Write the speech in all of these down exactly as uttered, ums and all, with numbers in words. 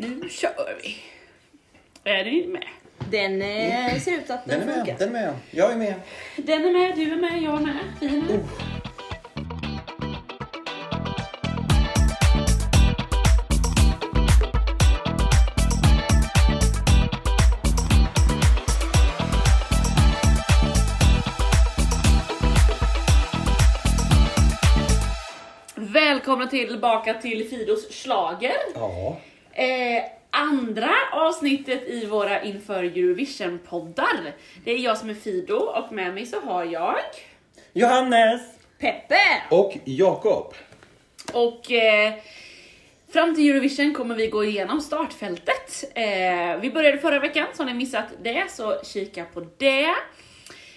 Nu kör vi. Är du med? Den är, ser ut att den, den är funkar. Med, den är med, jag är med. Den är med, du är med, jag är med. Vi är med. Oh. Välkomna tillbaka till Fidos slager. Ja. Eh, andra avsnittet i våra inför Eurovision-poddar. Det är jag som är Fido och med mig så har jag... Johannes, Peppe och Jakob. Och eh, fram till Eurovision kommer vi gå igenom startfältet. Eh, vi började förra veckan, så har ni missat det så kika på det.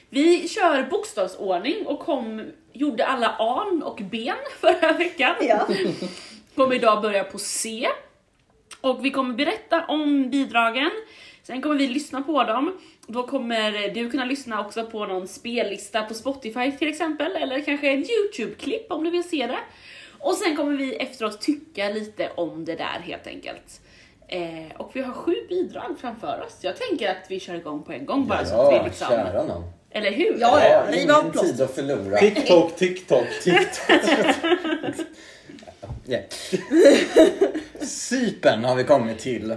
Vi kör bokstavsordning och kom, gjorde alla an och ben förra veckan. Ja. Kommer idag börja på C. Och vi kommer berätta om bidragen. Sen kommer vi lyssna på dem. Då kommer du kunna lyssna också på någon spellista på Spotify till exempel. Eller kanske en YouTube-klipp om du vill se det. Och sen kommer vi efteråt tycka lite om det där helt enkelt. Eh, och vi har sju bidrag framför oss. Jag tänker att vi kör igång på en gång bara. Ja, så att vi liksom... kära någon. Eller hur? Ja, ja, ja. Ingen tid att förlora. TikTok, TikTok, TikTok. Yeah. Cypern har vi kommit till.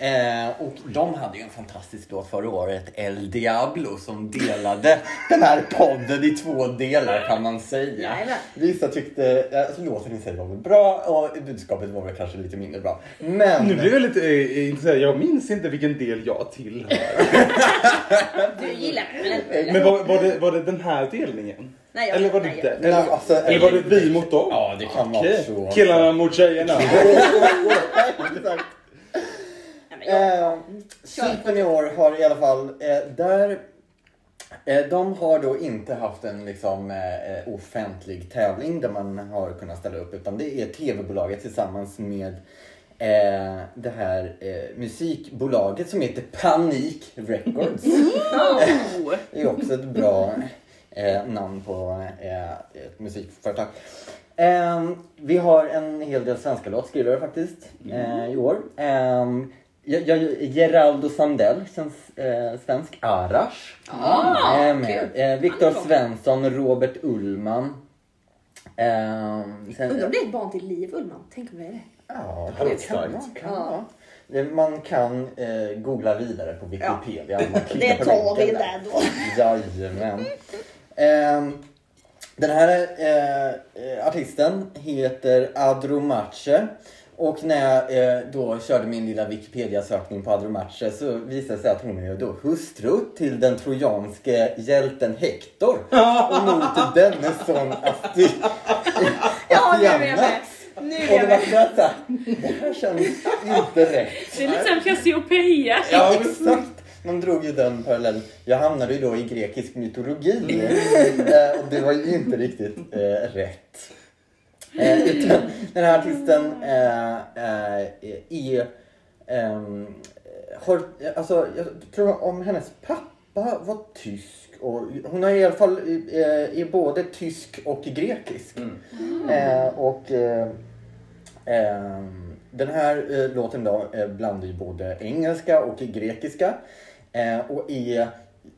Eh, och de hade ju en fantastisk låt förra året, El Diablo, som delade den här podden i två delar kan man säga. Vissa tyckte, alltså låten i sig var väl bra och budskapet var väl kanske lite mindre bra. Men... Nu blir jag lite eh, intresserad, jag minns inte vilken del jag tillhör. Du gillar den. Men var, var, det, var det den här delningen? Nej, eller var det inte? Eller, eller, alltså, eller var det vi mot dem? Ja, det kan vara så. Killarna mot tjejerna. Exakt. Eh, Cypern i år har i alla fall eh, där eh, de har då inte haft en liksom eh, offentlig tävling där man har kunnat ställa upp, utan det är tv-bolaget tillsammans med eh, det här eh, musikbolaget som heter Panic Records. Det är också ett bra eh, namn på eh, ett musikföretag. eh, Vi har en hel del svenska låtskrivare faktiskt eh, i år. eh, Jag, jag, Geraldo Sandell, känns, eh, svensk Arash. Ah, mm. Cool. eh, Viktor Svensson, Robert Ullman. Eh, sen, undrar om det är ett barn till liv, Ullman. Tänk om det är det. Ja, det, det kan man. Kan, ja. Ja. Man kan eh, googla vidare på Wikipedia. Ja. Det tar vi där då. Jajamän. eh, den här eh, artisten heter Andromache. Och när jag eh, då körde min lilla Wikipedia-sökning på Andromache så visade det sig att hon är då hustru till den trojanske hjälten Hector. Och mot denne son Asti... Ja, nu är jag med. Nu är jag med. Och det var så här, det här känns inte rätt. Det är lite som Cassiopeia. Ja, exakt. Man drog ju den parallellen. Jag hamnade ju då i grekisk mytologi. Och det var ju inte riktigt eh, rätt. Eh, utan den här artisten eh, eh, är, eh, har, alltså, jag tror om hennes pappa var tysk och hon har i alla fall eh, är både tysk och grekisk. Mm. Mm. Eh, och eh, eh, den här eh, låten då eh, blandar ju både engelska och grekiska eh, och är,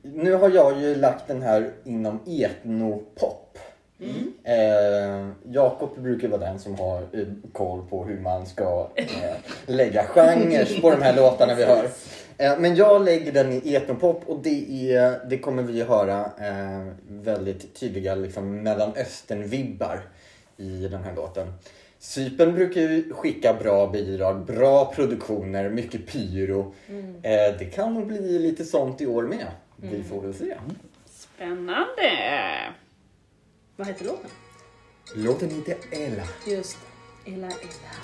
nu har jag ju lagt den här inom etnopop. Mm. Eh, Jakob brukar vara den som har eh, koll på hur man ska eh, lägga genrer på de här låtarna vi hör. Eh, men jag lägger den i etnopop och det, är, det kommer vi höra eh, väldigt tydliga liksom, Mellanöstern-vibbar i den här låten. Cypern brukar ju skicka bra bidrag, bra produktioner, mycket pyro. Mm. Eh, det kan nog bli lite sånt i år med. Mm. Vi får väl se. Spännande! Vad heter låten? Låten heter Ella. Just det. Ella, Ella.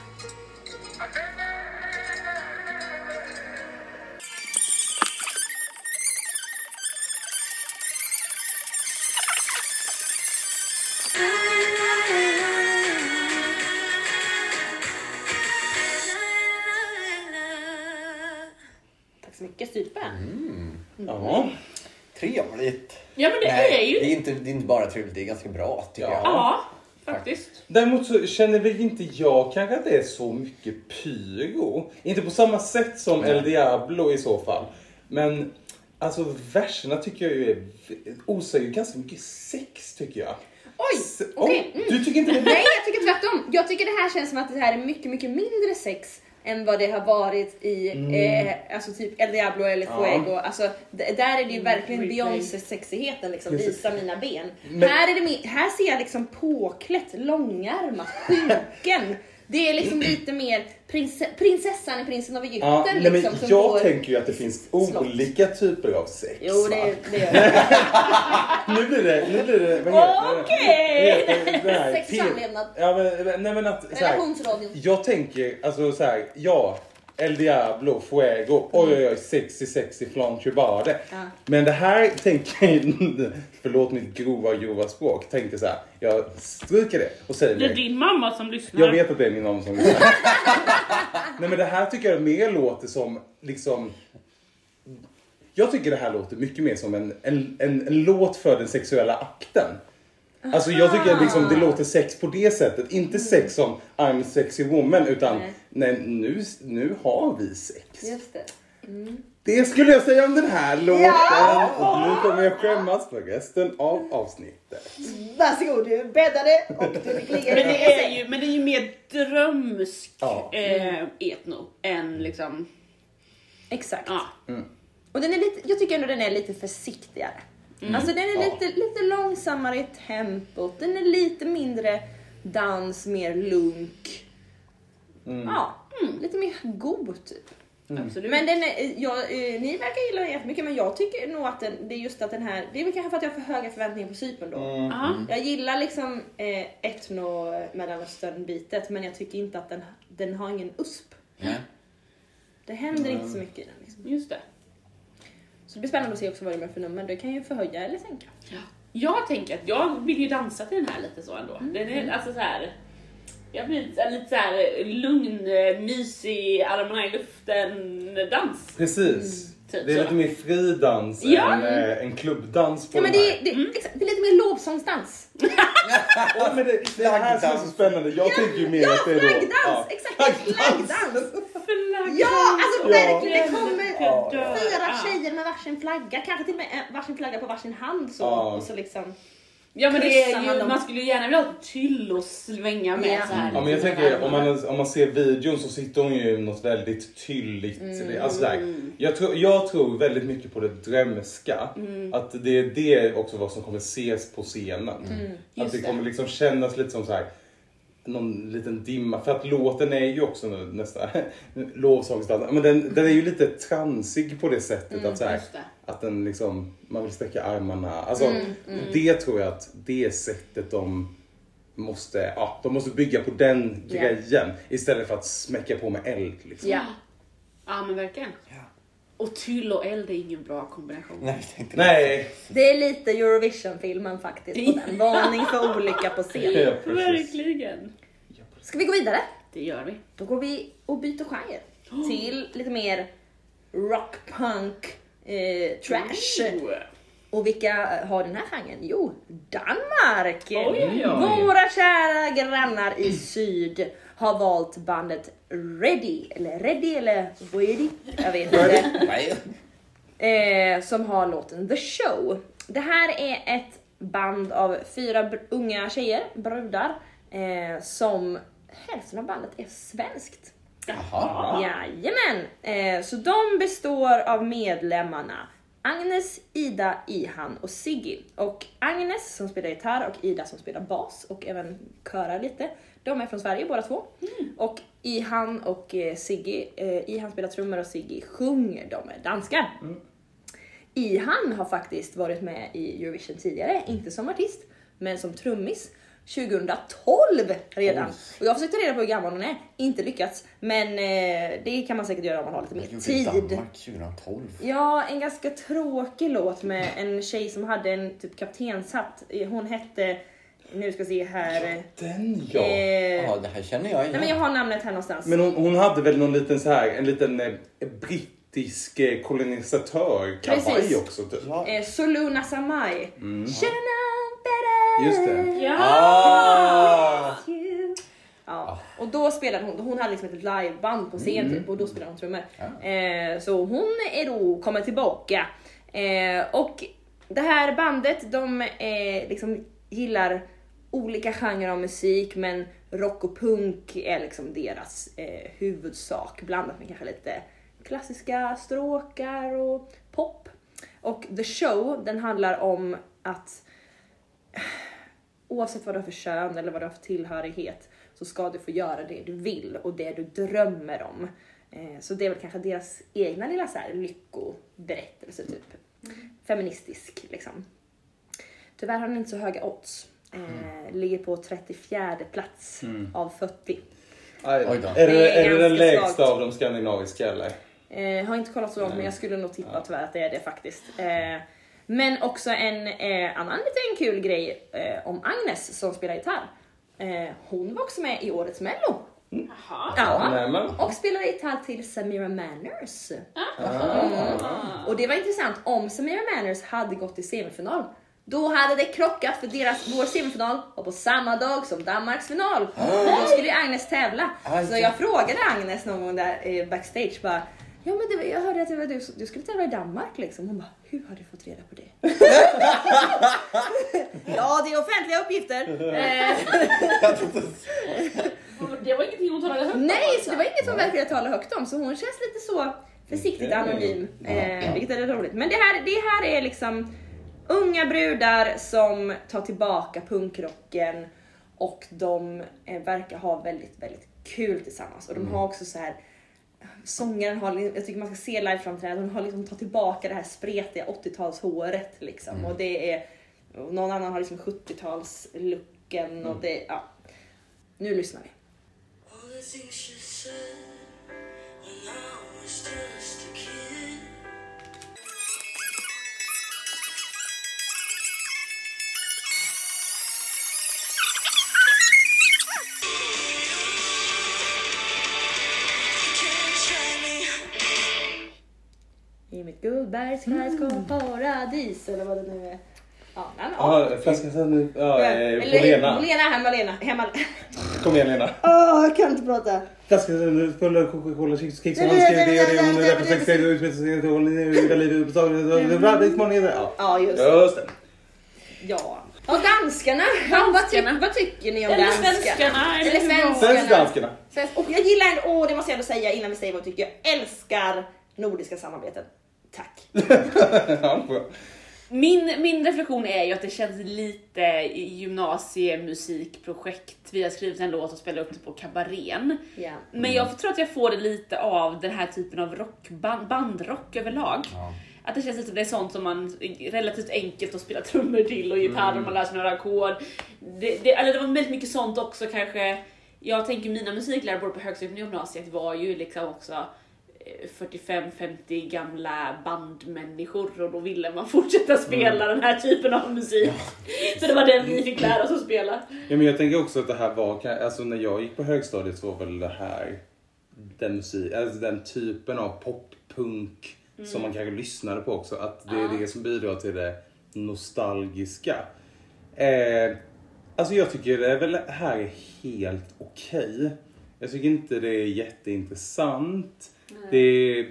Tack så mycket, Cypern. Mm. Ja. Trevligt. Ja, men det, nej, är ju... det är inte, det är inte bara trevligt, det är ganska bra tycker ja. jag. Ja, faktiskt. Däremot så känner väl inte jag kanske att det är så mycket pyro. Inte på samma sätt som El Diablo i så fall. Men alltså verserna tycker jag ju är osäger ganska mycket sex tycker jag. Oj, okej. Okay. Mm. Du tycker inte det? Nej, jag tycker tvärtom. Jag tycker det här känns som att det här är mycket, mycket mindre sex än vad det har varit i mm. eh, alltså typ El Diablo eller Fuego. Ja. Alltså, d- där är det ju verkligen mm. Beyoncé-sexigheten liksom, precis. Visa mina ben. Men... Här, är det min- här ser jag liksom påklätt, långärmat, sjuken. Det är liksom lite mer prins- prinsessan i Prinsen av Egypten. Ja, liksom, men som jag går... tänker ju att det finns slott. Olika typer av sex. Jo, det, det gör det. Nu blir det... Nu blir det okej! Okay. Sex samlevnad. Ja, men, nej, men att... Relationsradio. Jag tänker, alltså så här, ja... El Diablo, Fuego, oj oj oj, sexy sexy flanchubade. Ja. Men det här tänker jag, förlåt mitt grova grova språk, tänkte så här, jag stryker det och säger det. Det är din mamma som lyssnar. Jag vet att det är min mamma som lyssnar. Nej men det här tycker jag mer låter som, liksom, jag tycker det här låter mycket mer som en, en, en, en låt för den sexuella akten. Alltså jag tycker liksom, det låter sex på det sättet. Inte sex som I'm sexy woman, utan nej. Nej, nu, nu har vi sex. Just det. Mm. Det skulle jag säga om den här låten. Ja! Och nu kommer jag skämmas för resten av avsnittet. Varsågod, du bäddade och du fick ligga. Men det är ju, men det är ju mer drömsk ja. eh, etno än liksom... Exakt. Ja. Mm. Och den är lite, jag tycker ändå den är lite försiktigare. Mm. Alltså den är lite, ja. lite långsammare i tempot. Den är lite mindre dans, mer lunk. Mm. Ja, mm, lite mer god typ. Mm. Absolut. Men den är, jag, ni verkar gilla den jättemycket. Men jag tycker nog att den, det är just att den här. Det är väl kanske för att jag har för höga förväntningar på Cypern då. Mm. Mm. Jag gillar liksom eh, etno mellanösternbitet. Men jag tycker inte att den, den har ingen usp. Mm. Det händer mm. inte så mycket i den liksom. Just det. Så det blir spännande att se också vad det är för nummer. Det kan ju förhöja eller sänka. Ja. Jag tänker att jag vill ju dansa till den här lite så ändå. Mm. Den är alltså så här. Jag blir lite, lite så här lugn, mysig, armarna i luften dans. Precis. Mm. Typ det är så. Lite mer fridans ja. än mm. en klubbdans på ja, men det, är, det, mm. exakt, det är lite mer lovsångsdans. Ja, men det, det här är så spännande. Jag ja, tänker ju mer ja, att det är då. Flaggdans, ja. Exakt. Flaggdans. Flaggdans. Flaggdans. Ja, alltså verkligen. Det kommer ja. fyra tjejer med varsin flagga. Kanske till och med varsin flagga på varsin hand. Så, ja. Och så liksom... Ja men det är ju, man skulle ju gärna vilja ha till och svänga med yeah. så här. Ja men jag tänker om man, om man ser videon så sitter hon ju något väldigt tylligt. Mm. Alltså där, jag, tror, jag tror väldigt mycket på det drömska. Mm. Att det är det också vad som kommer ses på scenen. Mm. Att det kommer liksom kännas lite som så här. Någon liten dimma. För att låten är ju också nu nästan lovsångsdans. Men den, den är ju lite transig på det sättet. Mm, att, så här, att den liksom, man vill sträcka armarna. Alltså, mm, mm. Det tror jag att det sättet de måste, ja, de måste bygga på den grejen. Yeah. Istället för att smäcka på med eld. Liksom. Yeah. Ja, men verkligen. Yeah. Och tyll och eld är ingen bra kombination. Nej, tänkte Nej. Det är lite Eurovision-filmen faktiskt. På den. Varning för olycka på scen. Ja, verkligen. Ska vi gå vidare? Det gör vi. Då går vi och byter genre. Oh. Till lite mer rockpunk eh, trash. Oh. Och vilka har den här genren? Jo, Danmark. Oh, ja, ja. Våra kära grannar i syd har valt bandet Reddi, eller Reddi, eller Reddi, jag vet inte. eh, som har låten The Show. Det här är ett band av fyra br- unga tjejer, brudar, eh, som hälften av bandet är svenskt. Jaha. Jajamän. Eh, så de består av medlemmarna Agnes, Ida, Ihan och Siggy. Och Agnes som spelar gitarr och Ida som spelar bas och även körar lite. De är från Sverige båda två. Mm. Och Ihan och Siggy, eh, Ihan spelar trummor och Siggy sjunger. De är danskar. Mm. Ihan har faktiskt varit med i Eurovision tidigare, inte som artist, men som trummis. tjugotolv redan. Oh. Och jag försökte reda på hur gammal hon är. Inte lyckats. Men eh, det kan man säkert göra om man har lite mer tid. Danmark tjugotolv. Ja, en ganska tråkig låt med en tjej som hade en typ kaptenshatt. Hon hette... Nu ska se här. Den ja. Eh, ja, det här känner jag igen. Nej, men jag har namnet här någonstans. Men hon, hon hade väl någon liten så här, en liten eh, brittisk eh, kolonisatör kavaj också typ. Ja. Eh, Soluna Samai. Mm. Tjena, better. Just det. Ja. Ah. Ja. Och då spelade hon, hon hade liksom ett liveband på scen mm. typ, och då spelade hon trummor. Ja. Eh, så hon är då kommer tillbaka. Eh, och det här bandet, de eh, liksom gillar olika genrer av musik, men rock och punk är liksom deras eh, huvudsak, blandat med kanske lite klassiska stråkar och pop. Och The Show, den handlar om att oavsett vad du har för kön eller vad du har för tillhörighet, så ska du få göra det du vill och det du drömmer om. Eh, så det är väl kanske deras egna lilla så här lyckoberättelse, typ. Mm. Feministisk, liksom. Tyvärr har den inte så höga odds. Eh, mm. Ligger på trettiofjärde plats mm. av fyrtio. Aj, oj då. Är det, är det den lägsta av de skandinaviska, eller? Eh, har inte kollat så långt, men jag skulle nog tippa tyvärr att det är det faktiskt. Eh, men också en eh, annan liten kul grej eh, om Agnes som spelar gitarr. Eh, hon var också med i årets Mello. Mm. Jaha. Ja, och spelade gitarr till Samira Manners. Mm. Och det var intressant. Om Samira Manners hade gått i semifinal, då hade det krockat, för deras, vår semifinal var på samma dag som Danmarks final. Oh. Då skulle ju Agnes tävla. Aj. Så jag frågade Agnes någon gång där eh, backstage bara, ja, men det var, jag hörde att det var du, du skulle tävla i Danmark liksom. Hon bara, hur har du fått reda på det? Ja, det är offentliga uppgifter. Det var ingenting hon talade högt om. Nej, så det var inget hon verkligen talade högt om. Så hon känns lite så försiktigt anonym. Eh, vilket är roligt. Men det här, det här är liksom unga brudar som tar tillbaka punkrocken. Och de eh, verkar ha väldigt, väldigt kul tillsammans. Och de har också så här... Sångaren har, jag tycker man ska se liveframträdande, hon har liksom tagit tillbaka det här spretiga åttio-talshåret liksom. Mm. Och det är, och någon annan har liksom sjuttio-talslooken mm. och det, ja. Nu lyssnar vi. Guldbergs kajskål mm. paradis eller vad det nu är. Ja, nej, men, ah, ja. Flaskan sen ja, eh, på Lena. Lena hemma Lena, hemma. Kom igen Lena. Åh, oh, jag kan inte prata. Flaskan sen full Coca-Cola chips kex och det är det hon är på sex och utsätts sig till hon är livet på så. Ja, just det. Ja. Och danskarna, ja, vad, ty- vad tycker ni om eller danskarna? Svenskarna, eller svenskarna. Svenskarna. Och jag gillar en åh, oh, det måste jag ändå säga innan vi säger vad tycker. Jag älskar nordiska samarbeten. Tack. min, min reflektion är ju att det känns lite gymnasiemusikprojekt. Vi har skrivit en låt och spelat upp det på kabarén. Yeah. Men mm. jag tror att jag får det lite av den här typen av rockband, bandrock överlag. Ja. Att det känns lite som det är sånt som man relativt enkelt att spela trummor till och gitarr mm. och man lär sig några ackord. Det, det, eller det var väldigt mycket sånt också kanske. Jag tänker mina musiklärare både på högskolan och gymnasiet var ju liksom också... fyrtiofem femtio gamla bandmänniskor och då ville man fortsätta spela mm. den här typen av musik. Ja. Så det var den vi fick lära oss att spela. Ja, men jag tänker också att det här var, alltså när jag gick på högstadiet så var väl det här den musik, alltså den typen av poppunk mm. som man kanske lyssnade på också, att det är ah. det som bidrar till det nostalgiska. Eh, alltså jag tycker det är väl här är helt okej. Okay. Jag tycker inte det är jätteintressant. Det,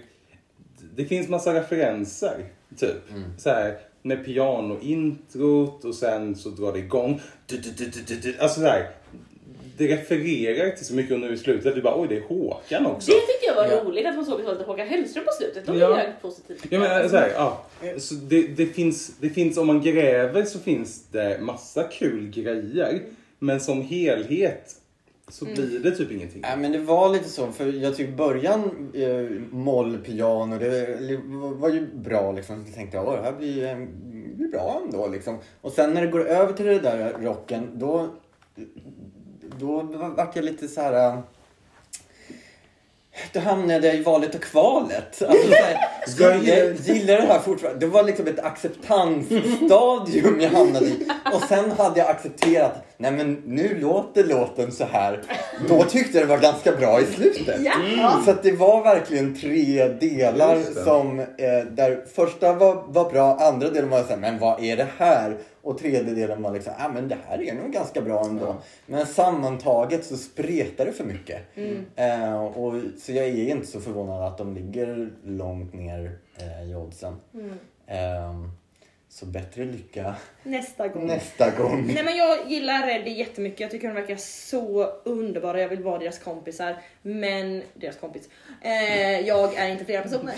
det finns massa referenser typ mm. så här med pianointrot och sen så drar det igång du, du, du, du, du, alltså så här, det refererar till så mycket och nu i slutet du bara oj det är Håkan också. Det tyckte jag var ja. roligt att man såg att Håkan Hellström på slutet. De ja. är positivt. Ja men så här, ja så det, det finns det finns om man gräver så finns det massa kul grejer mm. men som helhet så mm. blir det typ ingenting. Nej, men det var lite så, för jag tycker början eh, moll, piano, det var ju bra liksom. Så tänkte jag, det här blir, eh, blir bra ändå liksom. Och sen när det går över till det där rocken, då då var jag lite så här. Då hamnade jag i valet och kvalet. Alltså, så här, Jag gillar det här fortfarande. Det var liksom ett acceptansstadium jag hamnade i. Och sen hade jag accepterat, nej men nu låter låten så här. Då tyckte jag det var ganska bra i slutet. Mm. Så att det var verkligen tre delar som, eh, där första var, var bra, andra delen var såhär, men vad är det här? Och tredje delen var liksom, ja ah, men det här är nog ganska bra ändå. Mm. Men sammantaget så spretar det för mycket. Mm. Eh, och, så jag är inte så förvånad att de ligger långt ner eh, i oddsen. Mm. Eh, så bättre lycka nästa gång. Nästa gång. Nej, men jag gillar Reddi jättemycket. Jag tycker de verkar så underbara. Jag vill vara deras kompisar. Men, deras kompis. Eh, jag är inte flera personer.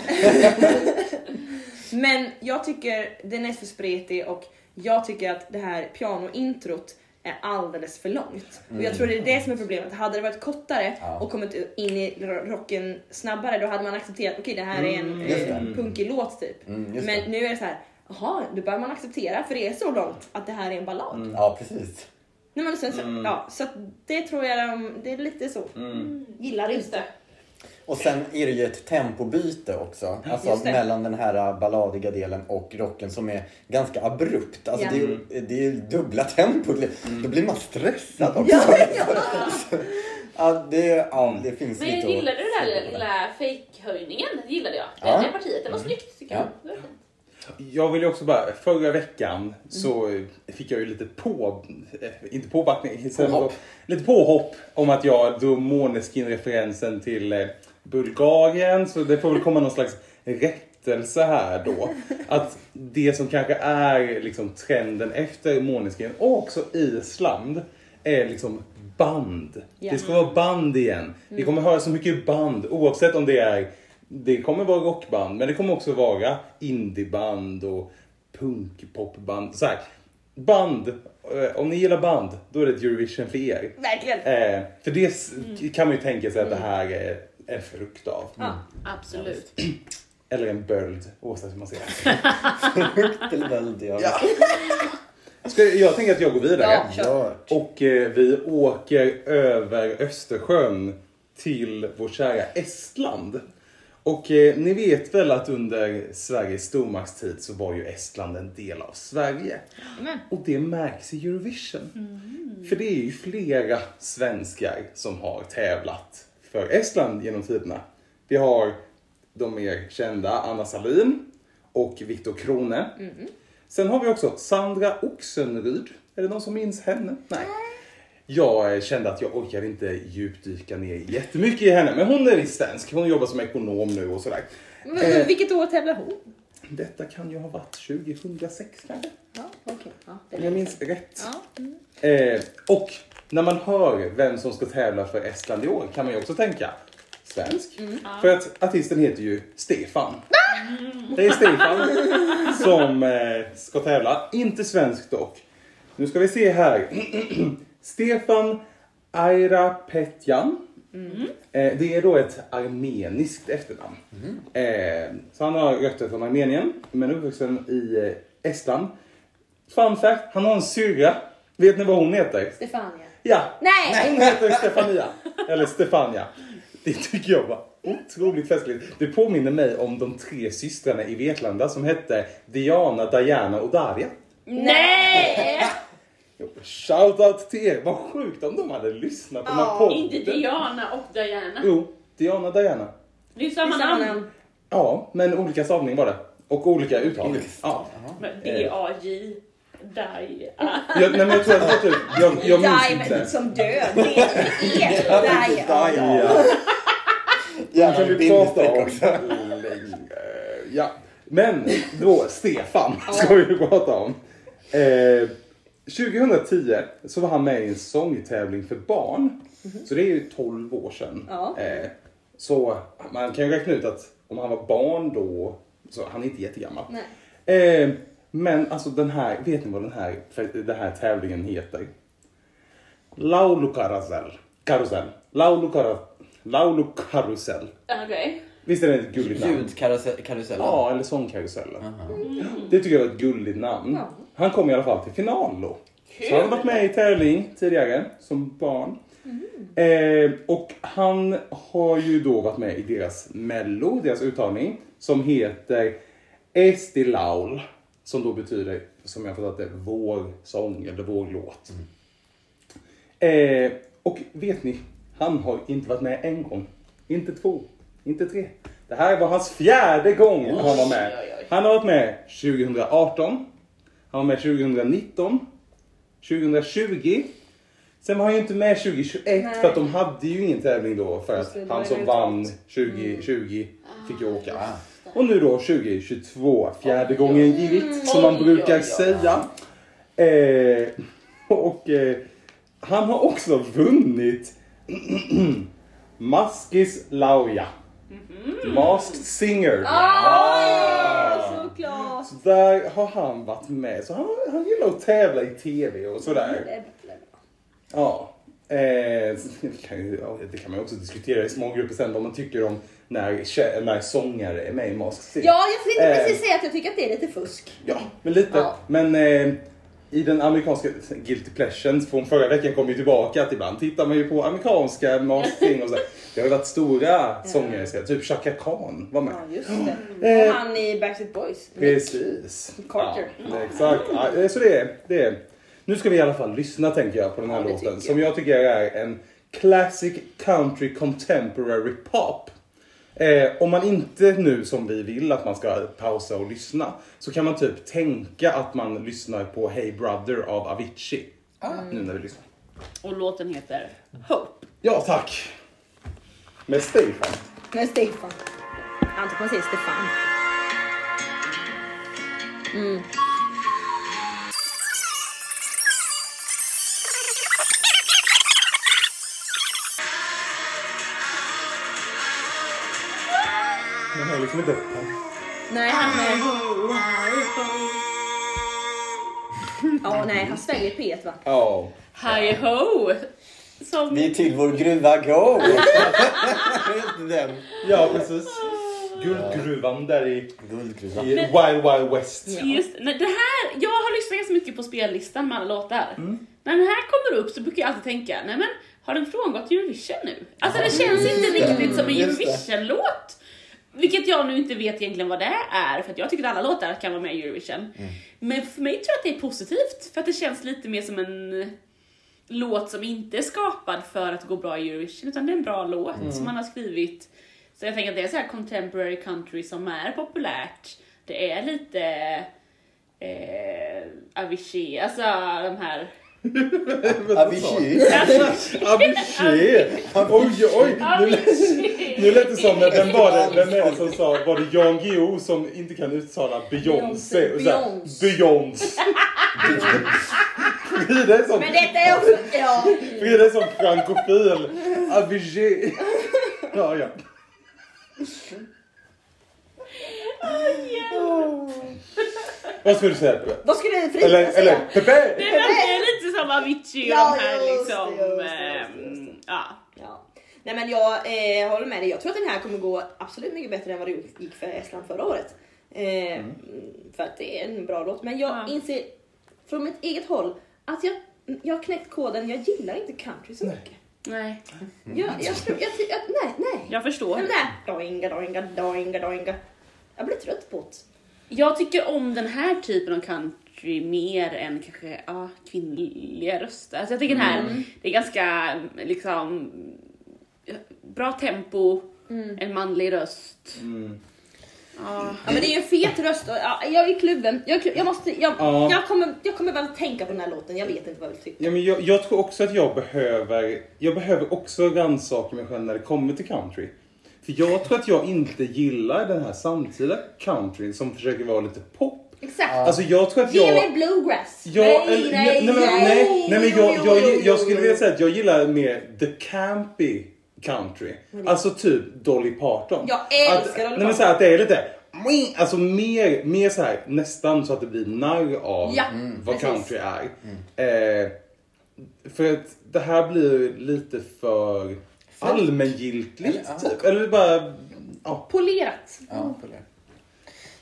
Men jag tycker den är för spretig och jag tycker att det här pianointrot är alldeles för långt. Mm. Och jag tror det är det som är problemet. Hade det varit kortare ja. och kommit in i rocken snabbare, då hade man accepterat, okej, okay, det här är en mm. punkig låt typ. Mm, men nu är det så här, jaha, då bör man acceptera, för det är så långt att det här är en ballad. Mm. Ja, precis. Nej, men sen, så, mm. ja, så det tror jag, det är lite så. Mm. Gillar det inte. Och sen är det ju ett tempobyte också. Alltså mellan den här balladiga delen och rocken som är ganska abrupt. Alltså ja. det, är, det är dubbla tempot. Mm. Då blir man stressad också. Ja, ja. Så, ja, det, ja, det finns men lite. Men gillade du den där lilla fake-höjningen? Gillade jag. Det ja. partiet, det var snyggt tycker ja. jag. Det var jag vill också bara, förra veckan så fick jag ju lite på, inte påbackning, på lite påhopp om att jag drog Måneskin-referensen till Bulgarien, så det får väl komma någon slags rättelse här då. Att det som kanske är liksom trenden efter Måneskin och också Island är liksom band. Yeah. Det ska vara band igen. Mm. Vi kommer höra så mycket band, oavsett om det är. Det kommer vara rockband, men det kommer också vara indieband och punkpopband. Så här, band, om ni gillar band, då är det ett Eurovision för er. Verkligen. Eh, för det mm. kan man ju tänka sig att det här är en frukt av. Mm. Ja, absolut. Eller en böld, oavsett hur man ser det. Frukt eller böld, ja. ja. Ska, jag tänker att jag går vidare. Ja, och eh, vi åker över Östersjön till vår kära Estland. Och eh, ni vet väl att under Sveriges stormaktstid så var ju Estland en del av Sverige. Mm. Och det märks i Eurovision. Mm. För det är ju flera svenskar som har tävlat för Estland genom tiderna. Vi har de mer kända Anna Salin och Viktor Krone. Mm. Sen har vi också Sandra Oxenryd. Är det någon som minns henne? Nej. Jag kände att jag orkade inte djupdyka ner jättemycket i henne. Men hon är visst svensk. Hon jobbar som ekonom nu och sådär. Men, eh, vilket år tävlar hon? Detta kan ju ha varit tjugohundrasex kanske. Ja, okej. Okay. Ja, jag minns rätt. Ja. Mm. Eh, och när man hör vem som ska tävla för Estland i år kan man ju också tänka svensk. Mm. Ja. För att artisten heter ju Stefan. Mm. Det är Stefan som eh, ska tävla. Inte svensk dock. Nu ska vi se här. Stefan Airapetjan. Mm. Eh, det är då ett armeniskt efternamn. Mm. Eh, så han har rötter från Armenien, men uppvuxen i Estland. Fun fact, han har en syrra. Vet ni vad hon heter? Stefania. Ja. Nej. Hon heter Stefania. Eller Stefania. Det tycker jag var otroligt festligt. Det påminner mig om de tre systrarna i Vetlanda som hette Diana, Diana och Daria. Nej! Shoutout till er. Vad sjukt om de hade lyssnat på oh, den här podden. Inte Diana och Diana. Jo, Diana och Diana. Det är samma namn. Ja, men olika stavning bara. Och olika uttal. Ja. Men D-A-J. Daj. Jag, nej, men jag tror att det var typ. Jag, jag minns inte. Daj, men som död. Det är Daj. Ja. Ja, kan vi prata om ja. Men då, Stefan ska vi prata om. Eh... tjugohundratio så var han med i en sångtävling för barn. Mm-hmm. Så det är ju tolv år sedan. Ja. Eh, så man kan ju räkna ut att om han var barn då, så han är inte jättegammal. Nej. Eh, men alltså den här, vet ni vad den här, den här tävlingen heter? Laulukarusell. Karusell. Laulukara, Laulukarusell. Okej. Okay. Visst är det ett gulligt namn? Ljudkarusell. Ja, eller sångkarusell. Mm. Det tycker jag var ett gulligt namn. Ja. Han kom i alla fall till final då. Cool. Så han har varit med i tävling tidigare som barn. Mm. Eh, och han har ju då varit med i deras mello, deras uttagning, som heter Eesti Laul, som då betyder, som jag förstått det, vår sång eller vår låt. Mm. Eh, och vet ni, han har inte varit med en gång, inte två, inte tre. Det här var hans fjärde gång han var med. Han har varit med tjugo arton, han var med tjugo nitton, tjugo tjugo. Sen var han ju inte med tjugo tjugoett. Nej. För att de hade ju ingen tävling då. För att han som vann tjugo tjugo mm. fick ju åka. Ah, och nu då tjugo tjugotvå, fjärde oh, gången oh, givet oh, som man oh, brukar oh, säga. Oh. Eh, och eh, han har också vunnit Maskis Lauja. Mm-hmm. Mask Singer. Oh, ah, såklart. Så där har han varit med. Så han, han gillar att tävla i tv och sådär. Ja, eh, det kan man också diskutera i små grupper sen vad man tycker om när, när sångare är med i Mask Singer. Ja, jag får inte eh, precis säga att jag tycker att det är lite fusk. Ja, men lite. Ja. Men eh, i den amerikanska Guilty Pleasure från förra veckan kom ju tillbaka att ibland tittar man ju på amerikanska Mask Singer och så. Det har ju varit stora sångare, typ Chaka Khan var med. Ja, just det. Eh, han i Backstreet Boys. Precis. Carter. Ja, exakt. Ja, så det är det. Nu ska vi i alla fall lyssna, tänker jag, på den här ja, låten. Jag. Som jag tycker är en classic country contemporary pop. Eh, om man inte nu, som vi vill, att man ska pausa och lyssna. Så kan man typ tänka att man lyssnar på Hey Brother av Avicii. Mm. Nu när vi lyssnar. Och låten heter Hope. Ja, tack. Med Stefan. Med Stefan. Antingen man säger Stefan. Mm. Han hör liksom inte upp här. Nej, han är... Ja, oh, nej, han sväljer pet, va? Ja. Oh. Hi-ho! Som... Vi är till vår gruva go! Den. Ja, precis. Guldgruvan där i... Guldgruvan. I Wild Wild West. Ja. Just det här... Jag har lyssnat ganska mycket på spellistan med alla låtar. Mm. När den här kommer upp så brukar jag alltid tänka, nej men, har den frångått Eurovision nu? Alltså, det känns inte riktigt som en Eurovision-låt. Vilket jag nu inte vet egentligen vad det är. För att jag tycker att alla låtar kan vara med i Eurovision. Mm. Men för mig tror jag att det är positivt. För att det känns lite mer som en låt som inte är skapad för att gå bra i Eurovision. Utan det är en bra låt mm. som man har skrivit. Så jag tänker att det är så här contemporary country som är populärt. Det är lite eh, Avicii. Alltså de här... Avicii. Avicii. Oj, oj. Nu lät det som att den var det, den med som sa, var det Jan Geo som inte kan uttala Beyoncé. Beyoncé. Frida är som... Men detta är också... Ja. Frida är som frankofil. Avicii. Ja, ja. Oh, vad skulle du säga? Vad skulle du Frida eller, säga? Eller, Pepe! Det är lite som Avicii ja, de här liksom. Just det, just det, just det. Ja. ja. Nej men jag eh, håller med dig. Jag tror att den här kommer gå absolut mycket bättre än vad det gick för Estland förra året. Eh, mm. För att det är en bra låt. Men jag ja. inser från mitt eget håll att jag, jag har knäckt koden. Jag gillar inte country så mycket. Nej. Mm. Jag, jag, jag, jag, jag, nej, nej. Jag förstår. Nej, nej. Doinga, doinga, doinga, doinga. Jag blir trött på det. Jag tycker om den här typen av country mer än kanske ja, kvinnliga röster. Alltså jag tycker mm. den här, det är ganska liksom bra tempo, mm. en manlig röst. Mm. Ja. ja, men det är ju en fet röst. Ja, jag är i klubben. Jag, är klubben. jag måste jag, ja. jag kommer jag kommer bara tänka på den här låten. Jag vet inte vad jag tycker. Ja, men jag, jag tror också att jag behöver jag behöver också rannsaka mig själv när det kommer till country. För jag tror att jag inte gillar den här samtida countryn som försöker vara lite pop. Exakt. Alltså jag tror att jag... Ge mig bluegrass. Jag, nej, nej, nej, nej, nej, nej. Nej, men jag, jag, jag, jag skulle vilja säga att jag gillar mer the campy country. Mm. Alltså typ Dolly Parton. Jag älskar att, Dolly Parton. Nej, men så här, att det är lite... Alltså mer, mer så här, nästan så att det blir narr av ja, vad precis. Country är. Mm. Eh, för att det här blir lite för... allmängiltigt eller, typ. Eller bara ja. Polerat. Ja, polerat.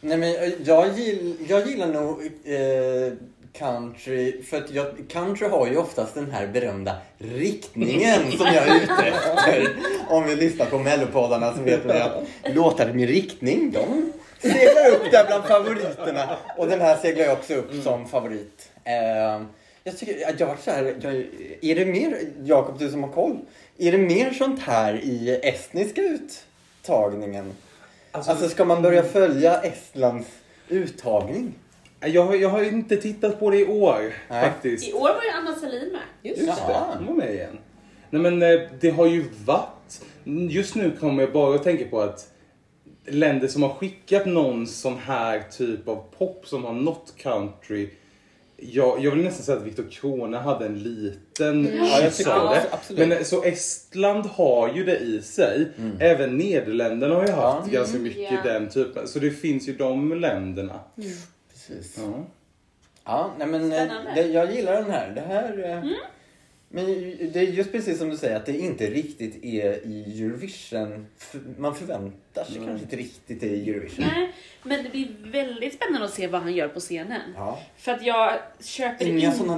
Nej men jag, gill, jag gillar nog eh, country, för att jag, country har ju oftast den här berömda riktningen som jag är ute efter. Om vi lyssnar på mellopoddarna så vet ni att låtar med riktning, de seglar upp där bland favoriterna. Och den här seglar jag också upp mm. som favorit. Uh, jag tycker att jag var så här, jag, är det mer, Jakob, du som har koll, är det mer sånt här i estniska uttagningen? Alltså, alltså ska man börja följa Estlands uttagning? Jag, jag har inte tittat på det i år. Nej. Faktiskt. I år var ju Anna Salin med. Just, Just det, hon var med igen. Nej, men det har ju varit. Just nu kommer jag bara att tänka på att länder som har skickat någon sån här typ av pop som har nått country. Jag, jag vill nästan säga att Viktor Krone hade en liten mm. ja, jag tycker ja, det. Men så Estland har ju det i sig. Mm. Även Nederländerna har ju haft mm. ganska mycket yeah. den typen. Så det finns ju de länderna. Mm. Precis. Ja. Ja, nej men det, jag gillar den här. Det här mm. men det är just precis som du säger att det inte riktigt är i Eurovision. Man förväntar sig mm. kanske inte riktigt det i Eurovision. Nej, men det blir väldigt spännande att se vad han gör på scenen. Ja. För att jag köper inga inte om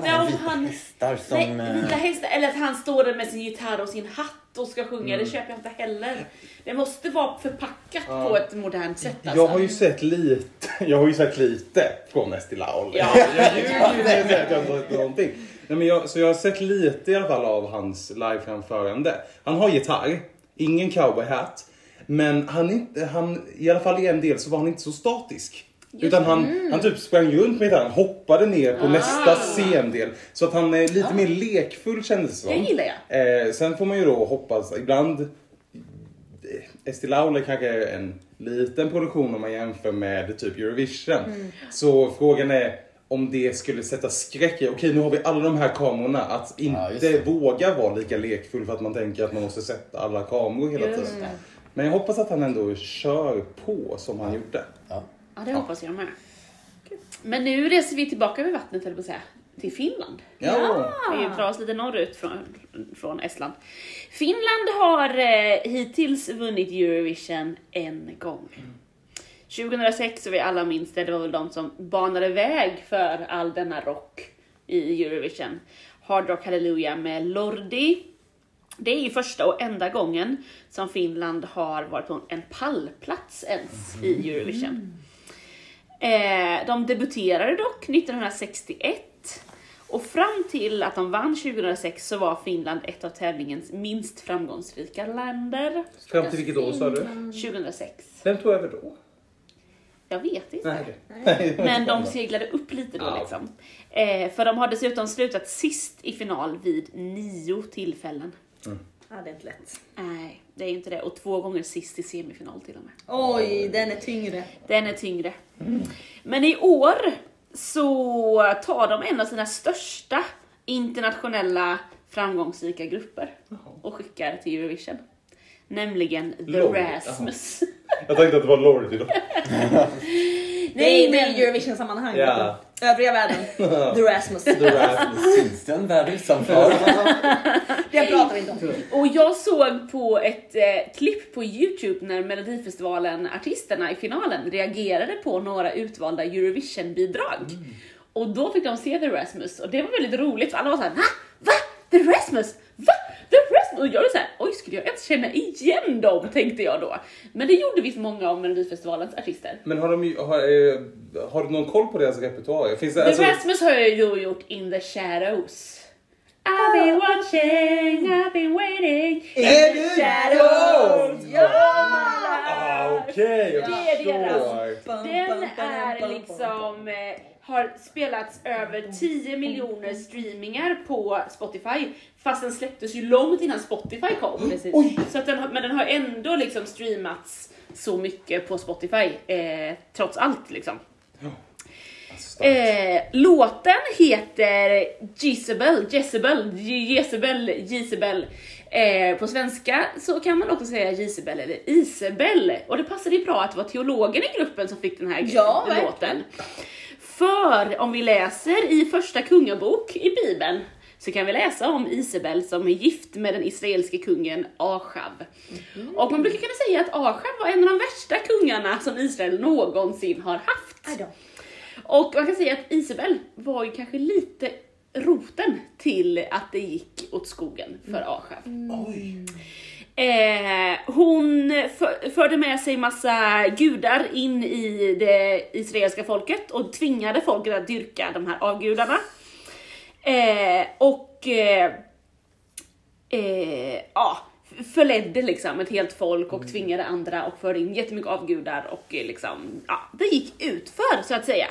han hästar som nej, vita hästar, eller att han står där med sin gitarr och sin hatt och ska sjunga. Mm. Det köper jag inte heller. Det måste vara förpackat ja. på ett modernt sätt. Alltså. Jag har ju sett lite. Jag har ju sett lite från Eesti Laul. Ja. Jag ljuger inte att jag har sett någonting. Nej, men jag, så jag har sett lite i alla fall av hans liveframförande. Han har gitarr, ingen cowboyhatt, men han inte, han, i alla fall i en del så var han inte så statisk. Just utan han, mm. han typ sprang runt med gitarren, hoppade ner på ah. nästa scendel. Så att han är lite ah. mer lekfull kändes det som. Jag gillar jag. Eh, sen får man ju då hoppas, ibland, Eesti Laul är kanske en liten produktion om man jämför med typ Eurovision. Mm. Så frågan är, om det skulle sätta skräck i, okej nu har vi alla de här kamerorna, att inte ja, våga vara lika lekfull för att man tänker att man måste sätta alla kameror hela tiden. Mm. Men jag hoppas att han ändå kör på som han gjorde. Ja, ja det hoppas jag med. Men nu reser vi tillbaka med vattnet eller på säga, till Finland. Ja. ja. Vi drar oss lite norrut från, från Estland. Finland har eh, hittills vunnit Eurovision en gång. Mm. tjugohundrasex, så vi alla minns det, det var väl de som banade väg för all denna rock i Eurovision. Hard Rock Hallelujah med Lordi. Det är ju första och enda gången som Finland har varit på en pallplats ens i Eurovision. Eh, de debuterade dock nittonhundrasextioett. Och fram till att de vann tjugohundrasex så var Finland ett av tävlingens minst framgångsrika länder. Fram till vilket år sa du? tjugohundrasex. Vem tog över då? Jag vet inte. Nej, nej. Men de seglade upp lite då ja. liksom. Eh, för de har dessutom slutat sist i final vid nio tillfällen. Mm. Ja, det är inte lätt. Nej, det är inte det. Och två gånger sist i semifinal till och med. Oj, den är tyngre. Den är tyngre. Mm. Men i år så tar de en av sina största internationella framgångsrika grupper och skickar till Eurovision. Nämligen The Lord. Rasmus. Aha. Jag tänkte att det var Lordi då. Nej, det är Eurovision-sammanhang. Yeah. Övriga världen. The Rasmus. The Rasmus. Syns det en värld utanför? Det pratar vi inte om. Och jag såg på ett eh, klipp på YouTube när Melodifestivalen-artisterna i finalen reagerade på några utvalda Eurovision-bidrag. Mm. Och då fick de se The Rasmus. Och det var väldigt roligt. Alla var såhär, va? Va? The Rasmus? Va? The Rasmus? Och jag var så här, oj, skulle jag ens känna igen dem, tänkte jag då. Men det gjorde visst många av Melodifestivalens artister. Men har, de, har, har du någon koll på deras repertoar? Finns det, The alltså... Rasmus har jag ju gjort In the Shadows. I've been watching, I've been waiting In, in the shadows. Ja! Ah, okej, okay, jag förstår. Den är liksom... har spelats över tio miljoner streamingar på Spotify. Fast den släpptes ju långt innan Spotify kom. Så att den, men den har ändå liksom streamats så mycket på Spotify. Eh, trots allt liksom. Eh, låten heter Jezebel. Jezebel. Jezebel. Jezebel. Eh, på svenska så kan man också säga Jezebel eller Isabel. Och det passade ju bra att det var teologen i gruppen som fick den här ja, den låten. För om vi läser i första kungabok i Bibeln så kan vi läsa om Isabel som är gift med den israeliske kungen Ahab. Mm. Och man brukar kunna säga att Ahab var en av de värsta kungarna som Israel någonsin har haft. Och man kan säga att Isabel var ju kanske lite roten till att det gick åt skogen för Aschav. Mm. Oj. Eh, hon för, förde med sig massa gudar in i det israeliska folket och tvingade folket att dyrka de här avgudarna. Eh, och eh, eh, ja, förledde liksom ett helt folk och tvingade andra och förde in jättemycket avgudar och liksom, ja, det gick utför så att säga.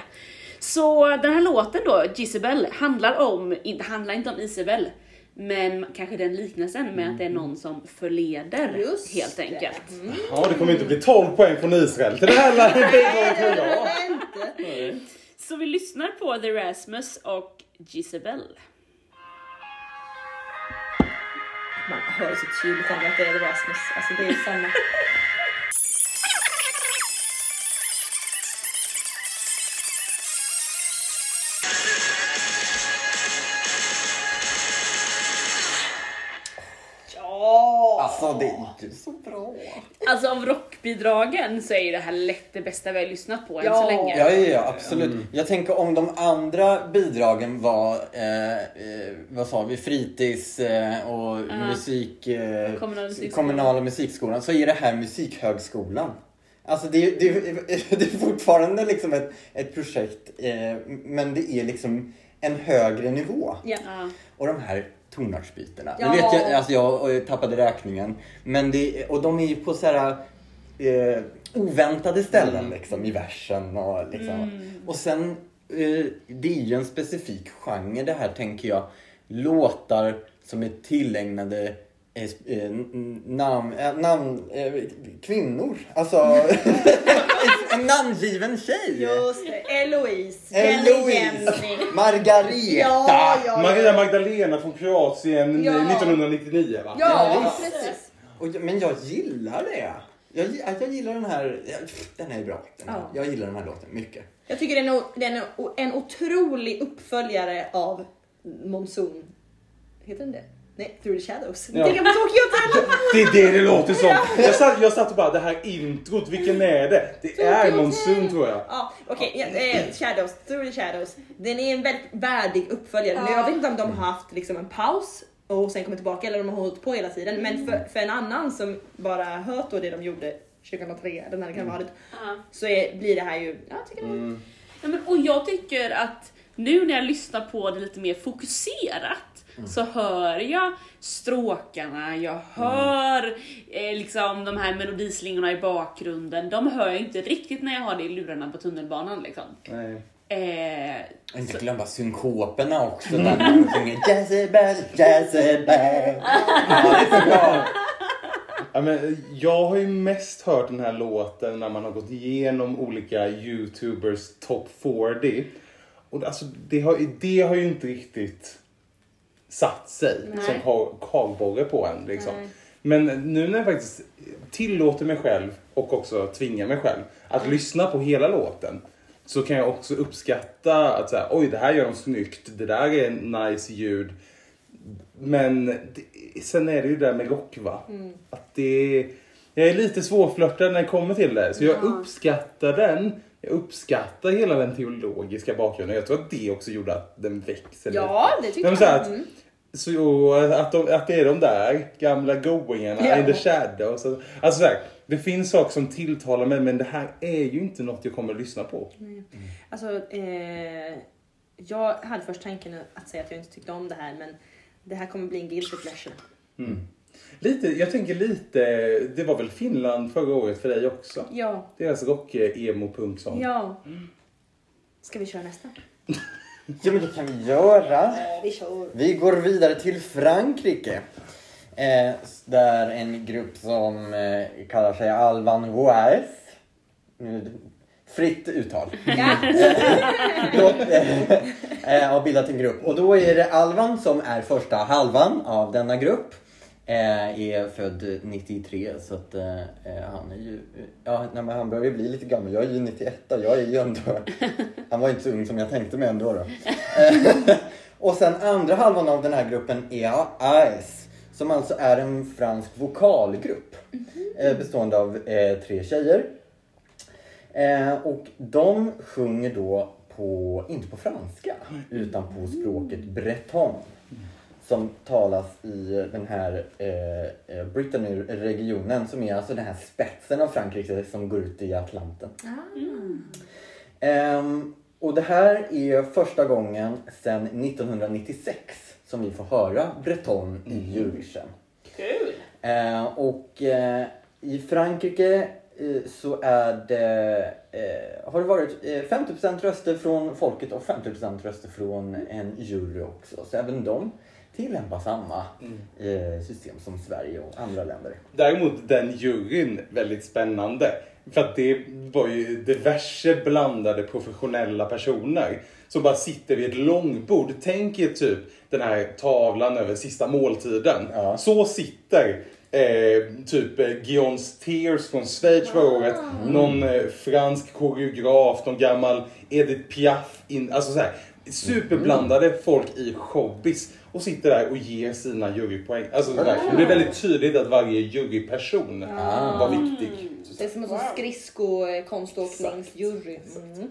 Så den här låten då, Jezebel, handlar om, inte handlar inte om Isabel, men kanske den liknelsen med mm. att det är någon som förleder. Just helt enkelt. Mm. Ja, det kommer inte bli tolv poäng från Israel till det här landet. Nej, det kommer inte. Så vi lyssnar på The Rasmus och Jezebel. Man hör så tydligt att det är The Rasmus. Alltså det är samma... Alltså, det är så bra. Alltså av rockbidragen så är det här lätt det bästa vi har lyssnat på än ja. så länge. Ja, ja, ja absolut. Mm. Jag tänker om de andra bidragen var, eh, vad sa vi, fritids eh, och uh, musik, eh, kommunala, kommunala musikskolan, så är det här musikhögskolan. Alltså det, det, det är fortfarande liksom ett, ett projekt, eh, men det är liksom en högre nivå. Ja. Uh. Och de här... tonartsbytena. Ja. Det vet jag, alltså jag tappade räkningen. Men det, och de är ju på så här eh, oväntade ställen mm. liksom, i versen. Och, liksom. Mm. och sen, eh, det är ju en specifik genre det här, tänker jag. Låtar som är tillägnade eh, namn, eh, namn, eh, kvinnor. Alltså... En namngiven tjej. Just det, Eloise. Eloise. Margareta. Ja, ja. Maria Magdalena från Kroatien ja. nittonhundranittionio va? Ja, ja precis. Och, men jag gillar det. Jag, jag gillar den här, den här är bra. Den här. Ja. Jag gillar den här låten mycket. Jag tycker den är, den är en otrolig uppföljare av Monsoon. Heter den det? Nej, Through the Shadows. Ja. Det är det det låter som. Jag satt, jag satt och bara, det här introt, vilken är det? Det är Monsoon tror jag. Ja, okej, okay. eh, Shadows, Through the Shadows. Den är en väldigt värdig uppföljare. Ja. Jag vet inte om de har haft liksom, en paus och sen kommit tillbaka eller de har hållit på hela tiden. Men för, för en annan som bara hört då det de gjorde tjugohundratre, den här kanvalet, mm. så är, blir det här ju, ja, tycker jag. Mm. Ja, men, och jag tycker att nu när jag lyssnar på det lite mer fokuserat, Mm. så hör jag stråkarna, jag hör mm. eh, liksom de här melodislingorna i bakgrunden. De hör jag inte riktigt när jag har det i lurarna på tunnelbanan liksom. Nej. Eh, inte så... glömma synkoperna också. Där man sjunger Jezebel, Jezebel. Ja, det är så bra. Ja, men jag har ju mest hört den här låten när man har gått igenom olika YouTubers top fyrtio. Och alltså, det har, det har ju inte riktigt... satt sig, Nej. som har kagborre på en liksom. Nej. Men nu när jag faktiskt tillåter mig själv och också tvingar mig själv att mm. lyssna på hela låten, så kan jag också uppskatta att så här, oj, det här gör de snyggt, det där är nice ljud. Men det, sen är det ju det där med rock va, mm. att det, jag är lite svårflörtad när jag kommer till det, så jag ja. uppskattar den. Jag uppskattar hela den teologiska bakgrunden. Jag tror att det också gjorde att den växer. Ja, det tycker jag. Så att, mm. så att, de, att det är de där gamla goingarna, yeah. In the Shadows. Alltså, alltså så här, det finns saker som tilltalar mig, men det här är ju inte något jag kommer att lyssna på. Mm. Alltså, eh, jag hade först tanken att säga att jag inte tyckte om det här, men det här kommer bli en guilty pleasure. Mm. Lite, jag tänker lite, det var väl Finland förra året för dig också? Ja. Deras rock emo-punksång. Ja. Mm. Ska vi köra nästa? Ja, men det kan vi göra. Vi kör. Vi går vidare till Frankrike. Eh, där en grupp som eh, kallar sig Alvan Loaise. Nu, fritt uttal. eh, har bildat en grupp. Och då är det Alvan som är första halvan av denna grupp. Är född nittiotre, så att eh, han är ju, ja, nej, men han börjar bli lite gammal. Jag är ju nittioett, jag är ju ändå, han var inte så ung som jag tänkte mig ändå då. Och sen andra halvan av den här gruppen är A S, som alltså är en fransk vokalgrupp eh, bestående av eh, tre tjejer. Eh, och de sjunger då på, inte på franska, utan på språket Breton. Som talas i den här eh, Breton-regionen, som är alltså den här spetsen av Frankrike som går ut i Atlanten. Mm. Um, och det här är första gången sedan nittonhundranittiosex som vi får höra Breton i Eurovision. Kul! Uh, och uh, i Frankrike uh, så är det, uh, har det varit uh, femtio procent röster från folket och femtio procent röster från en jury också. Så även de tillämpa samma mm. system som Sverige och andra länder. Däremot den juryn, väldigt spännande. För att det var ju diverse blandade professionella personer som bara sitter vid ett långbord. Tänk er typ den här tavlan över sista måltiden. Ja. Så sitter eh, typ eh, Gions Tears från Schweiz förra året. Mm. Någon eh, fransk koreograf, någon gammal Edith Piaf. In, alltså så här, superblandade mm. folk i showbiz. Och sitter där och ger sina jurypoäng. Alltså det, där, det är väldigt tydligt att varje juryperson ah. var viktig. Det är som en wow. skridskokonståkningsjury. Mm.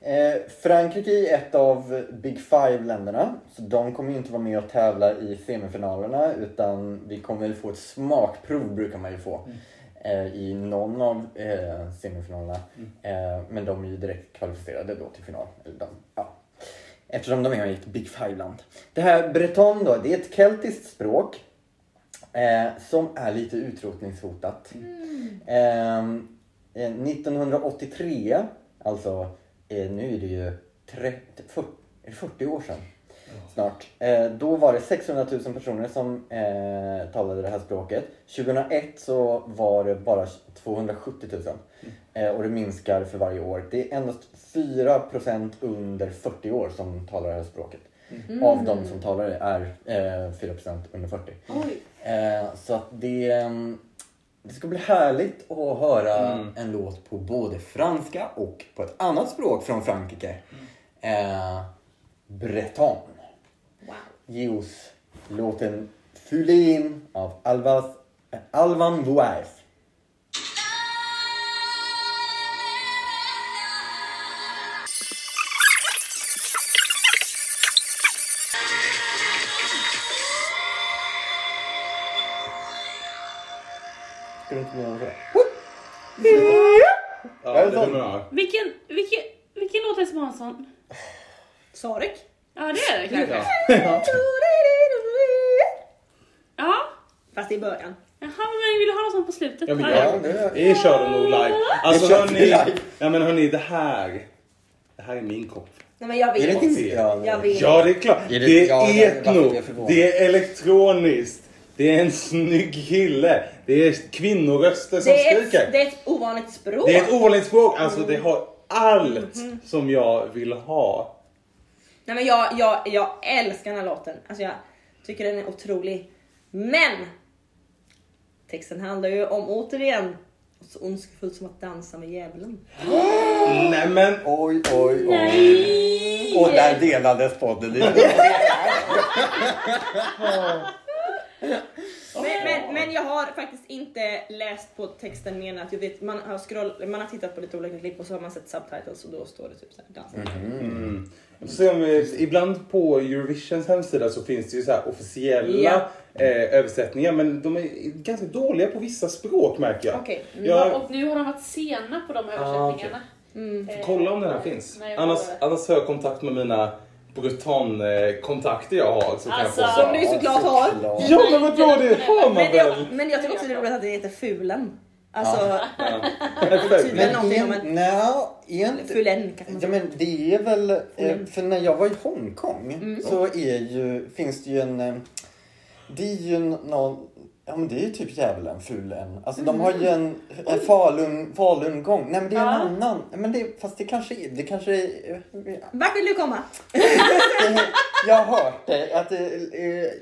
Eh, Frankrike är ett av Big Five-länderna. Så de kommer ju inte vara med och tävla i semifinalerna. Utan vi kommer ju få ett smakprov, brukar man ju få. Mm. Eh, I någon av eh, semifinalerna. Mm. Eh, men de är ju direkt kvalificerade då till final. Eller de, ja. Eftersom de är ett Big Five-land. Det här Breton då, det är ett keltiskt språk. Eh, som är lite utrotningshotat. Mm. Eh, nittonhundraåttiotre, alltså eh, nu är det ju trettio, fyrtio, fyrtio år sedan snart. Eh, då var det sexhundratusen personer som eh, talade det här språket. tjugohundraett så var det bara tvåhundrasjuttiotusen. Mm. Eh, och det minskar för varje år. Det är endast fyra procent under fyrtio år som talar det här språket. Mm. Av de som talar det är eh, fyra procent under fyrtio. Eh, så att det, det ska bli härligt att höra mm. en låt på både franska och på ett annat språk från Frankrike. Eh, Breton. Wow. Ge oss låten Fulin av Alvas, Alvan Loaise. Ska du inte göra det? Ja, det är bra. Vilken, vilken, vilken låt är Smansson? Sarek? Ja, det är det kanske. Ja. Ja. Fast i början. Jaha, men vill du ha något sånt på slutet? Ja, vi kör den nog live. Alltså hörni, ja, men hörni, det här, det här är min kopp. Nej, men jag vet. Är det jag, jag vet. Ja, det är klart. Är det, det är ja, etno, det är elektroniskt. Det är en snygg kille. Det är kvinnoröster som det är skriker. Ett, det är ett ovanligt språk. Det är ett ovanligt språk. Alltså det har allt mm-hmm. som jag vill ha. Nej, men jag, jag, jag älskar den här låten. Alltså jag tycker den är otrolig. Men texten handlar ju om återigen så ondskefullt som att dansa med djävulen. Oh! Nej men oj oj oj. Nej. Och där delades podden lite. Men, men, men jag har faktiskt inte läst på texten mer än att jag vet, man, har scroll, man har tittat på lite olika klipp och så har man sett subtitles och då står det typ så här dansa. Mm. Så om vi, ibland på Eurovisions hemsida så finns det ju så här officiella ja. eh, översättningar, men de är ganska dåliga på vissa språk märker jag. Okej, okay. jag... och nu har de varit sena på de översättningarna. Ah, okay. mm. eh, kolla om den här eh, finns. Annars, annars har jag kontakt med mina Breton-kontakter jag har. Så alltså, som du såklart har. Ja, men vad bra det har man men jag, väl. Men jag tycker också det är roligt att det heter Fulen. Alltså, ja, ja. Typen någonting om en... No, egentligen, Fulen kan man säga. Ja, men det är väl... Fulen. För när jag var i Hongkong mm. så är ju, finns det ju en... Det är ju någon... Ja, men det är ju typ djävulen, Fulen. Alltså mm. de har ju en, en falun, falungång. Nej, men det är ja. en annan. Men det, fast det kanske är... Det kanske är ja. Vart vill du komma? Jag har hört det. Att det,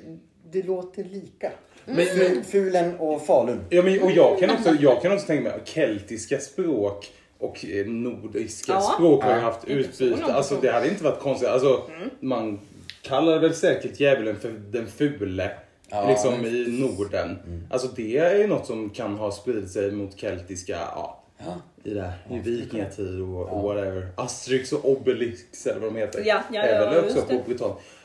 det låter lika. Mm. Men, Fulen och Falun. Ja, men, och jag kan, också, jag kan också tänka mig keltiska språk och nordiska ja. språk har jag haft ja. utbyte. Alltså det hade inte varit konstigt. Alltså mm. man kallar väl säkert djävulen för den fule. Ja. Liksom i Norden. Mm. Alltså det är ju något som kan ha spridit sig mot keltiska ja, Ja. I det här, i vikingatid och, och whatever. Asterix och Obelix eller vad de heter. Ja, ja, ja, ja just det.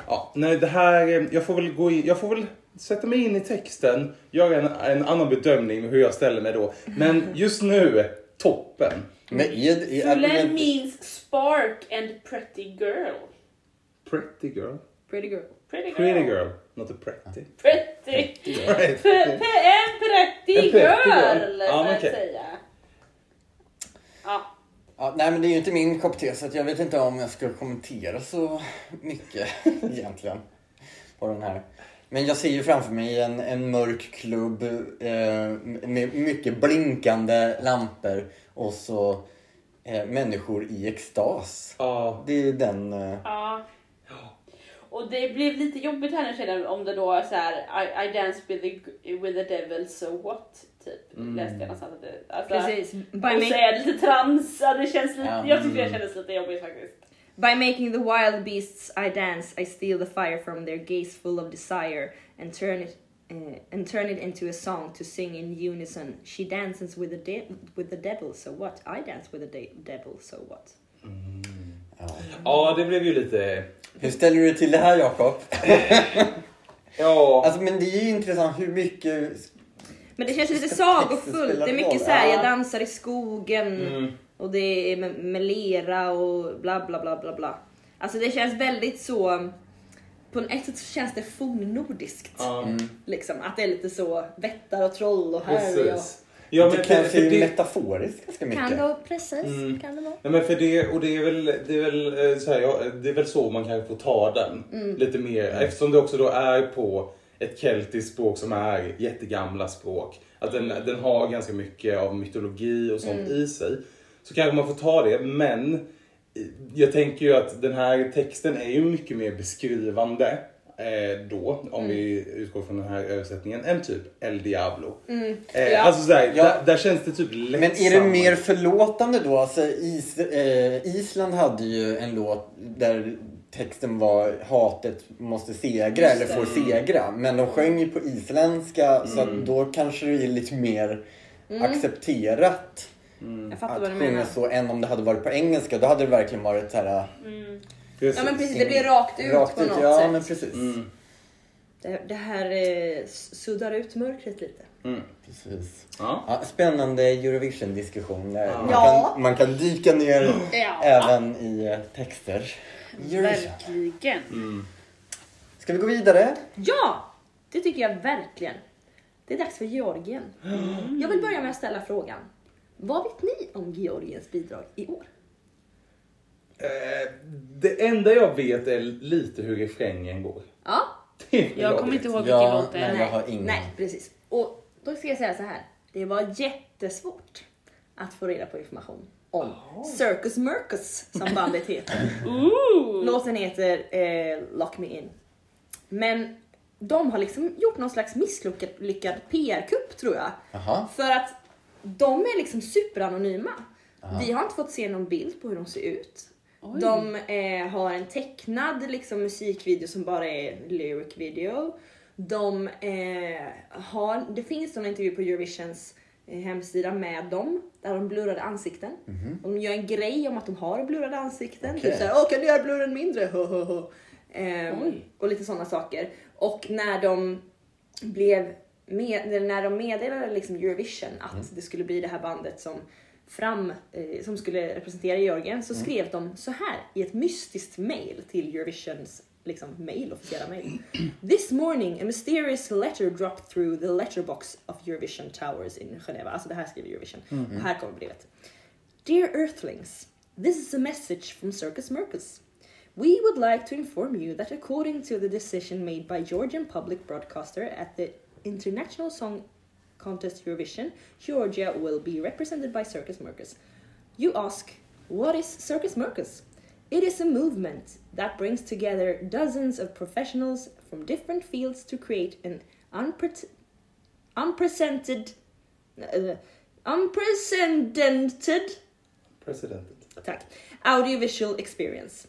Ja, nej det här, jag får väl gå in, jag får väl sätta mig in i texten. Göra en, en annan bedömning hur jag ställer mig då. Men just nu, toppen. Men är, är argumentet... means spark and pretty girl. Pretty girl? Pretty girl. Pretty girl. Pretty girl. Not a pretty. Pretty. Pretty. Right. P- p- en pretty girl, ja, men okay. Säga. Ja. Ja, nej men det är ju inte min kopp te, så att jag vet inte om jag skulle kommentera så mycket egentligen på den här. Men jag ser ju framför mig en, en mörk klubb eh, med mycket blinkande lampor och så eh, människor i extas. Ja. Det är den... Eh... Ja. Och det blev lite jobbigt här nu sedan om det då så här I, I dance with the, with the devil so what typ mm. läste jag någonstans att det alltså, precis by och make- så är det lite trans och det känns lite um. jag tycker det kändes lite jobbigt faktiskt. By making the wild beasts I dance I steal the fire from their gaze full of desire and turn it uh, and turn it into a song to sing in unison she dances with the de- with the devil so what I dance with the de- devil so what. Mm. Ja. Ja, det blev ju lite... Hur ställer du dig till det här, Jakob? Ja. Alltså, men det är ju intressant hur mycket... Men det känns lite sagofullt. Det är mycket så här, jag dansar i skogen. Mm. Och det är med, med lera och bla bla bla bla bla. Alltså det känns väldigt så... På ett sätt så känns det fornnordiskt. Mm. Liksom, att det är lite så vättar och troll och här och... Ja, men det kanske är det... metaforiskt ganska mycket. Kan det, precis. Mm. Kan det vara. Ja, men för det, och det är väl, det är väl, så här, ja, det är väl så man kan få ta den mm. lite mer. Mm. Eftersom det också då är på ett keltiskt språk som är jättegamla språk. Att den, den har ganska mycket av mytologi och sånt mm. i sig. Så kanske man får ta det, men jag tänker ju att den här texten är ju mycket mer beskrivande. Då, om mm. vi utgår från den här översättningen, en typ El Diablo. Mm. Eh, ja. Alltså såhär, ja. där, där känns det typ lättsamt. Men är det mer förlåtande då? Alltså, Is, eh, Island hade ju en låt där texten var hatet måste segra eller får segra. Men de sjöng ju på isländska mm. så att då kanske det är lite mer mm. accepterat mm. att jag sjunga menar. Så än om det hade varit på engelska. Då hade det verkligen varit så här. Mm. Precis. Ja men precis, det blir rakt ut rakt på ut, något ja, sätt. Ja men precis. Mm. Det, det här eh, suddar ut mörkret lite. Mm. Precis. Ja. Ja, spännande Eurovision-diskussion. Ja. Man, kan, man kan dyka ner ja. även i texter. Eurovision. Verkligen. Mm. Ska vi gå vidare? Ja, det tycker jag verkligen. Det är dags för Georgien. Mm. Jag vill börja med att ställa frågan. Vad vet ni om Georgiens bidrag i år? Det enda jag vet är lite hur refrängen går. Ja. Jag kommer inte ihåg vilken ja, låt det är. Nej, jag har ingen. Nej, precis. Och då ska jag säga så här. Det var jättesvårt att få reda på information om oh. Circus Mircus som bandet heter. Ooh. Låten heter eh, Lock Me In. Men de har liksom gjort någon slags misslyckad P R-kupp tror jag. Aha. För att de är liksom superanonyma. Aha. Vi har inte fått se någon bild på hur de ser ut. Oj. De eh, har en tecknad liksom, musikvideo som bara är lyric video. De eh, har, det finns en intervju på Eurovisions eh, hemsida med dem. Där de blurrade ansikten. Mm-hmm. De gör en grej om att de har blurrade ansikten. Okay. Typ såhär, åh kan du göra blurren mindre? eh, och lite sådana saker. Och när de blev med, när de meddelade liksom, Eurovision att mm. det skulle bli det här bandet som... fram eh, som skulle representera Georgien så mm. skrev de så här i ett mystiskt mail till Eurovisions liksom mail, officiella mail. This morning a mysterious letter dropped through the letterbox of Eurovision Towers in Geneva. Alltså det här skriver Eurovision. Mm-hmm. Här kommer brevet. Dear Earthlings, this is a message from Circus Mircus. We would like to inform you that according to the decision made by Georgian public broadcaster at the International Song Contest Eurovision, Georgia will be represented by Circus Mircus. You ask, what is Circus Mircus? It is a movement that brings together dozens of professionals from different fields to create an unpre- unprecedented, uh, unprecedented, unprecedented. Tack, audiovisual experience.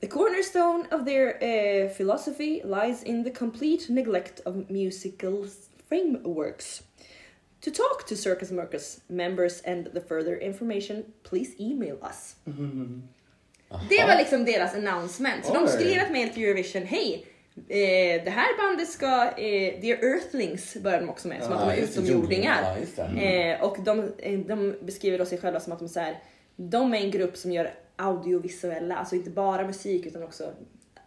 The cornerstone of their uh, philosophy lies in the complete neglect of musical frameworks. To talk to Circus Mircus members and the further information, please email us. Mm-hmm. Det var liksom deras announcement. Så Oj. de skrev ett mail till Eurovision. Hej, eh, det här bandet ska... Eh, the Earthlings börjar de också med. Som ah, att de är utomjordingar. Ja, mm. eh, och de, de beskriver då sig själva som att de, så här, de är en grupp som gör audiovisuella. Alltså inte bara musik utan också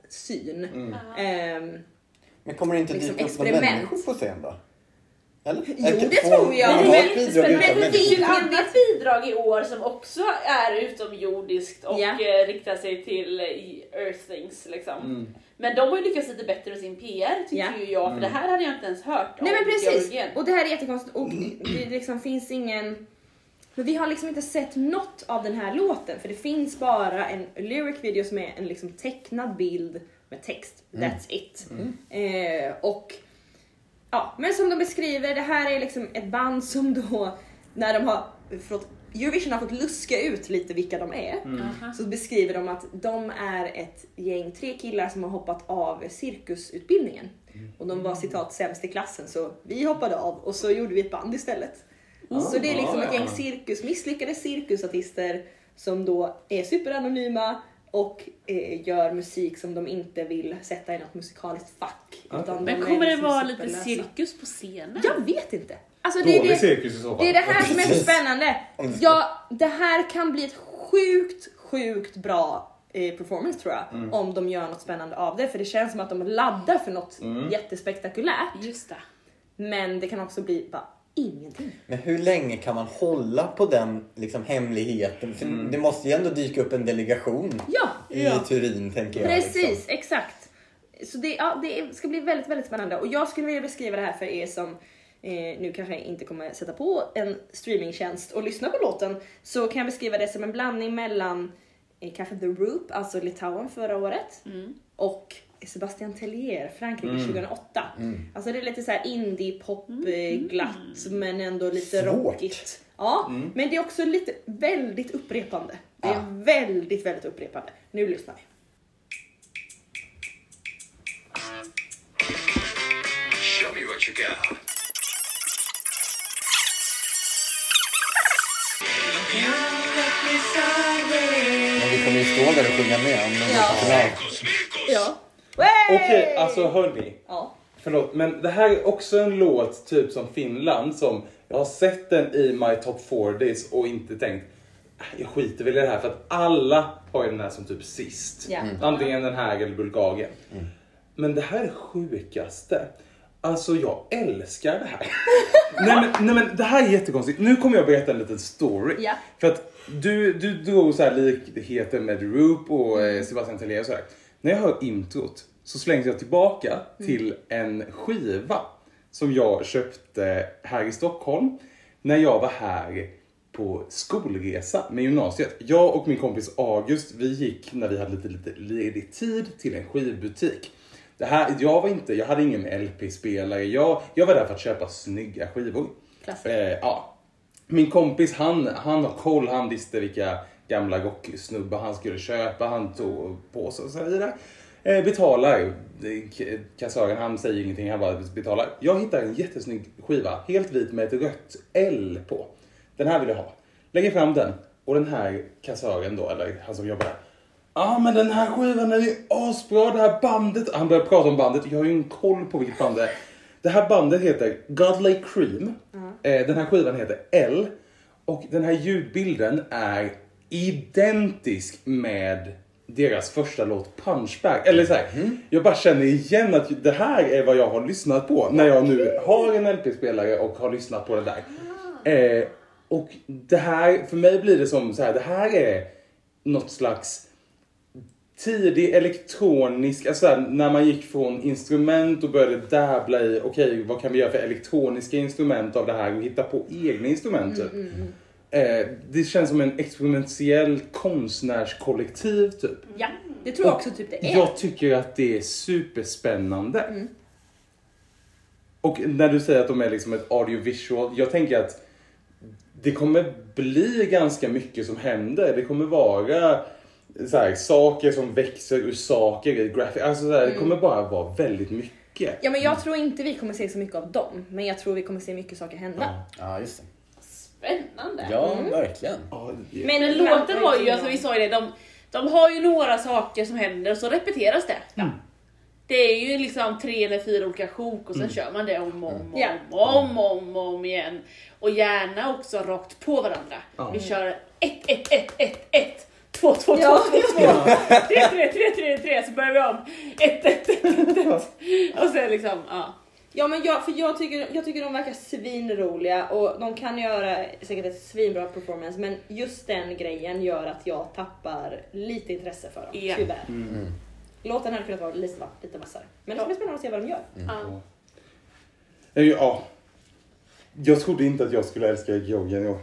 syn. Mm. Eh, Men kommer det inte liksom dyka upp några människor på scen då? Eller? Jo, det tror jag. Men, men, men det finns ju ett annat bidrag i år som också är utomjordiskt och yeah. riktar sig till Earthlings liksom. Mm. Men de har ju lyckats lite bättre med sin P R, tycker yeah. ju jag. För mm. det här hade jag inte ens hört om. Nej, men precis. Georgien. Och det här är jättekonstigt. Och det liksom finns ingen... Men vi har liksom inte sett något av den här låten. För det finns bara en lyric video som är en liksom tecknad bild med text. Mm. That's it. Mm. Eh, och... Ja, men som de beskriver, det här är liksom ett band som då, när de har fått, Eurovision har fått luska ut lite vilka de är, mm. så beskriver de att de är ett gäng tre killar som har hoppat av cirkusutbildningen. Och de var, citat, sämst i klassen, så vi hoppade av och så gjorde vi ett band istället. Mm. Så det är liksom ett gäng cirkus, misslyckade cirkusartister som då är superanonyma och eh, gör musik som de inte vill sätta i något musikaliskt fack. Okay. Utan men de kommer liksom det vara superlösa. Lite cirkus på scenen? Jag vet inte. Alltså, det, är det, cirkus det är det här som är så spännande. Ja, det här kan bli ett sjukt, sjukt bra eh, performance tror jag. Mm. Om de gör något spännande av det. För det känns som att de laddar för något mm. jättespektakulärt. Just det. Men det kan också bli bara... Ingenting. Men hur länge kan man hålla på den liksom, hemligheten? För mm. det måste ju ändå dyka upp en delegation ja, i ja. Turin, tänker jag. Precis, liksom. Exakt. Så det, ja, det ska bli väldigt, väldigt spännande. Och jag skulle vilja beskriva det här för er som eh, nu kanske inte kommer sätta på en streamingtjänst och lyssna på låten. Så kan jag beskriva det som en blandning mellan eh, kanske The Roop, alltså Litauen förra året, mm. och... Sebastian Tellier, Frankrike mm. tjugohundraåtta. Mm. Alltså det är lite så här indie pop mm. glatt men ändå lite Svårt. rockigt. Ja, mm. men det är också lite väldigt upprepande. Det är ja. väldigt väldigt upprepande. Nu lyssnar vi. Show me what you got. Vi kommer ju stå där och sjunga med. Ja. Ja. Okej, okay, alltså hörni. Ja. Förlåt, men det här är också en låt typ som Finland som jag har sett den i my top fyrtio och inte tänkt jag skiter väl i det här för att alla har ju den här som typ sist. Yeah. Mm. Antingen den här eller Bulgarien. Mm. Men det här är sjukaste. Alltså jag älskar det här. nej, men, nej men det här är jättekonstigt. Nu kommer jag berätta en liten story. Yeah. För att du du drog så här likheten med Roop och mm. Sebastian Tellier och så här. När jag hör introt så slängde jag tillbaka mm. till en skiva som jag köpte här i Stockholm när jag var här på skolresa med gymnasiet. Jag och min kompis August, vi gick när vi hade lite, lite ledig tid till en skivbutik. Det här, jag var inte, jag hade ingen L P-spelare, jag, jag var där för att köpa snygga skivor. Eh, ja. Min kompis, han, han har koll, han visste vilka... gamla rocksnubbar han skulle köpa, han tog på sig och så vidare. Eh, betalar. Kassören, han säger ingenting, han bara betalar. Jag hittar en jättesnygg skiva, helt vit med ett rött L på. Den här vill jag ha. Lägger fram den. Och den här kassören då, eller han som jobbar där. Ja, ah, men den här skivan är ju asbra, det här bandet. Han börjar prata om bandet, jag har ju en koll på vilket band det är. Det här bandet heter Godley Cream. Mm. Eh, den här skivan heter L. Och den här ljudbilden är... identisk med deras första låt Punchback. Eller så här, mm. jag bara känner igen att det här är vad jag har lyssnat på när jag nu har en L P-spelare och har lyssnat på det där. Mm. Eh, och det här, för mig blir det som så här, det här är något slags tidig elektronisk, alltså här, när man gick från instrument och började dabbla i, okej, okay, vad kan vi göra för elektroniska instrument av det här och hitta på egna instrument. Mm, mm, mm. Eh, det känns som en experimentell konstnärskollektiv typ. Ja, det tror jag också typ det är. Jag tycker att det är superspännande. Mm. Och när du säger att de är liksom ett audiovisual, jag tänker att det kommer bli ganska mycket som händer. Det kommer vara så här, saker som växer ur saker i graphic. Alltså så här, mm. det kommer bara vara väldigt mycket. mycket. Ja, men jag tror inte vi kommer se så mycket av dem. Men jag tror vi kommer se mycket saker hända. Ja, ja just det. Spännande. Ja, mm. verkligen. Oh, yeah. Men den låten var ju, alltså vi sa ju det, de, de har ju några saker som händer och så repeteras det. Mm. Det är ju liksom tre eller fyra olika sjok och sen mm. kör man det om och om, om, mm. om, om, om, om, om igen. Och gärna också rakt på varandra. Mm. Vi kör ett, ett, ett, ett, ett. Två, två, två, ja. två, två, två. Tre, tre, tre, tre, tre. Så börjar vi om. Ett, ett, ett, ett, ett. Och sen liksom, ja. Ja, men jag, för jag tycker, jag tycker de verkar svinroliga. Och de kan göra säkert ett svinbra performance. Men just den grejen gör att jag tappar lite intresse för dem. Ja. Tyvärr. Mm. Låten hade kunnat vara lite, lite vassare. Men det ska bli spännande att se vad de gör. Mm. Ja. Ja. ja. Jag trodde inte att jag skulle älska Georgien. Jag...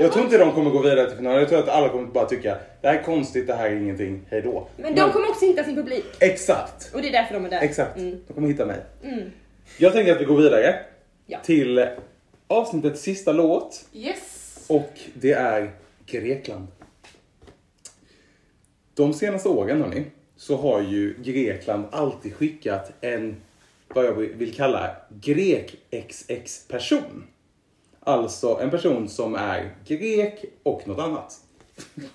Jag tror inte de kommer gå vidare till finalen. Jag tror att alla kommer bara tycka det här är konstigt, det här är ingenting, hej då. Men de Men... kommer också hitta sin publik. Exakt. Och det är därför de är där. Exakt, mm. de kommer hitta mig. Mm. Jag tänker att vi går vidare ja. till avsnittets sista låt. Yes. Och det är Grekland. De senaste åren hörni, så har ju Grekland alltid skickat en, vad jag vill kalla, grek-xx-person. Alltså en person som är grek och något annat.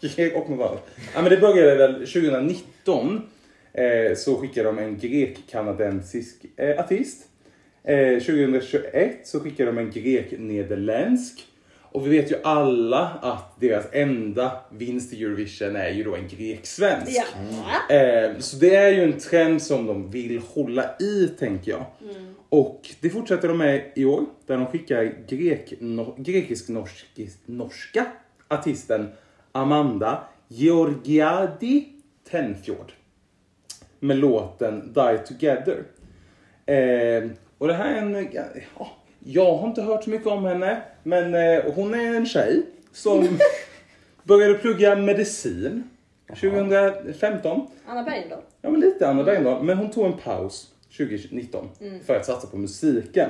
Grek och något annat. Ja, men det började väl tjugonitton. Eh, så skickade de en grek-kanadensisk eh, artist. Eh, tjugotjugoett så skickade de en grek-nederländsk. Och vi vet ju alla att deras enda vinst i Eurovision är ju då en grek-svensk. Ja. Eh, så det är ju en trend som de vill hålla i, tänker jag. Mm. Och det fortsätter de med i år, där de skickar grek, no, grekisk-norska artisten Amanda Georgiadi Tenfjord med låten Die Together. Eh, och det här är en... Ja, jag har inte hört så mycket om henne, men eh, hon är en tjej som började plugga medicin tjugohundrafemton. Anna Bergendahl. Ja, men lite Anna Bergendahl, men hon tog en paus tjugonitton mm. för att satsa på musiken.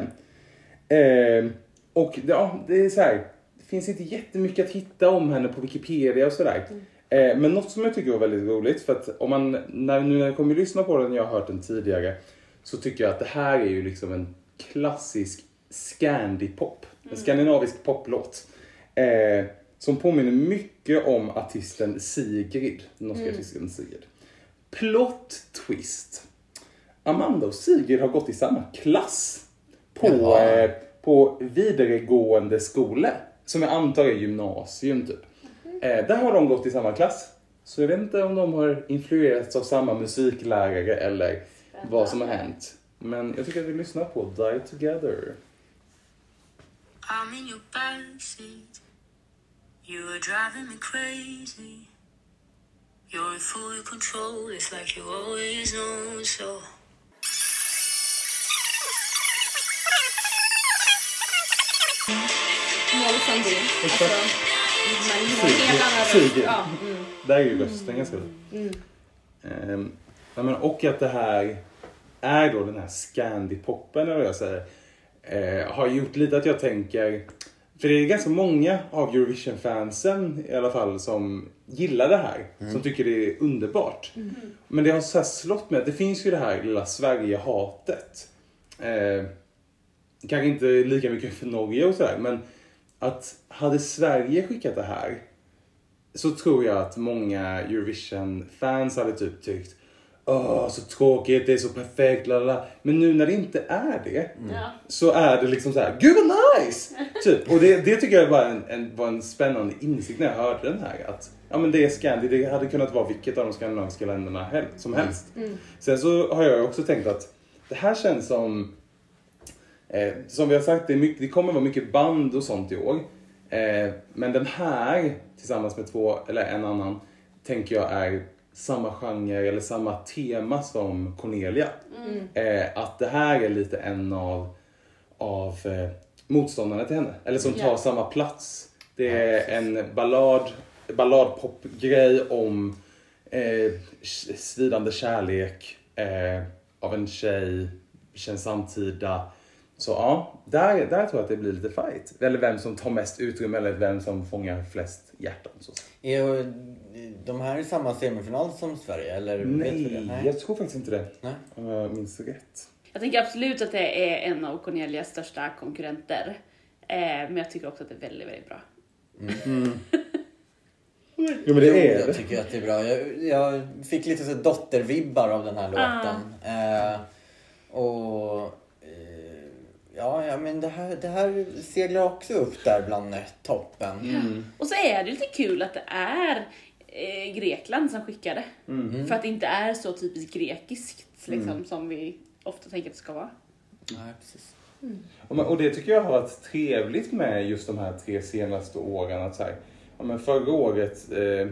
Eh, och ja, det är så här, det finns inte jättemycket att hitta om henne på Wikipedia och sådär. Mm. Eh, men något som jag tycker var väldigt roligt, för att om man, när, nu när jag kommer att lyssna på den, jag har hört den tidigare, så tycker jag att det här är ju liksom en klassisk Scandi-pop. En mm. skandinavisk poplåt. Eh, som påminner mycket om artisten Sigrid. Den norska mm. artisten Sigrid. Plot twist. Amanda och Sigrid har gått i samma klass. På, eh, på vidaregående skola. Som jag antar är gymnasium typ. Mm. Eh, där har de gått i samma klass. Så jag vet inte om de har influerats av samma musiklärare. Eller Spännande. Vad som har hänt. Men jag tycker att vi lyssnar på Die Together. I'm in your back seat. You are driving me crazy. You're in full control. It's like you always know so. Mål Sandin. Alltså, man är helt annorlunda. Ja, mm. Det är ju rösten ganska mm. mm. um, men och att det här är då den här Scandi-poppen eller vad jag säger. Eh, har gjort lite att jag tänker, för det är ganska många av Eurovision-fansen i alla fall som gillar det här, mm. som tycker det är underbart. Mm. Men det har så här slått med, det finns ju det här lilla Sverige-hatet. Eh, kanske inte lika mycket för Norge och sådär, men att hade Sverige skickat det här så tror jag att många Eurovision-fans hade typ tyckt åh, oh, så tråkigt, det är så perfekt, lalala. Men nu när det inte är det, mm. så är det liksom så här, gud vad nice! Typ. Och det, det tycker jag var en, en, var en spännande insikt när jag hörde den här. Att ja, men det är Scandi, det hade kunnat vara vilket av de skandinaviska länderna hel- som helst. Mm. Sen så har jag också tänkt att det här känns som, eh, som vi har sagt, det, är mycket, det kommer vara mycket band och sånt i år. Eh, men den här, tillsammans med två, eller en annan, tänker jag är samma genre eller samma tema som Cornelia. Mm. Eh, att det här är lite en av, av eh, motståndarna till henne. Eller som tar yeah. samma plats. Det är mm. en ballad, balladpopgrej om eh, svidande kärlek eh, av en tjej, känns samtida. Så ja, där, där tror jag att det blir lite fight. Eller vem som tar mest utrymme eller vem som fångar flest hjärtan. Så. Är de här i samma semifinal som Sverige? Eller nej, vet du det? Nej, jag tror faktiskt inte det. Nej. Om jag minns rätt. Jag tänker absolut att det är en av Cornelias största konkurrenter. Eh, men jag tycker också att det är väldigt, väldigt bra. Mm. Jo, men det är det. Jag tycker att det är bra. Jag, jag fick lite så dottervibbar av den här låten. Ah. Eh, och eh, ja, ja, men det här, det här seglar också upp där bland toppen. Mm. Och så är det lite kul att det är eh, Grekland som skickade. Mm. För att det inte är så typiskt grekiskt liksom, mm. som vi ofta tänker att det ska vara. Nej, precis. Mm. Och, men, och det tycker jag har varit trevligt med just de här tre senaste åren. Att så här, ja, men förra året eh,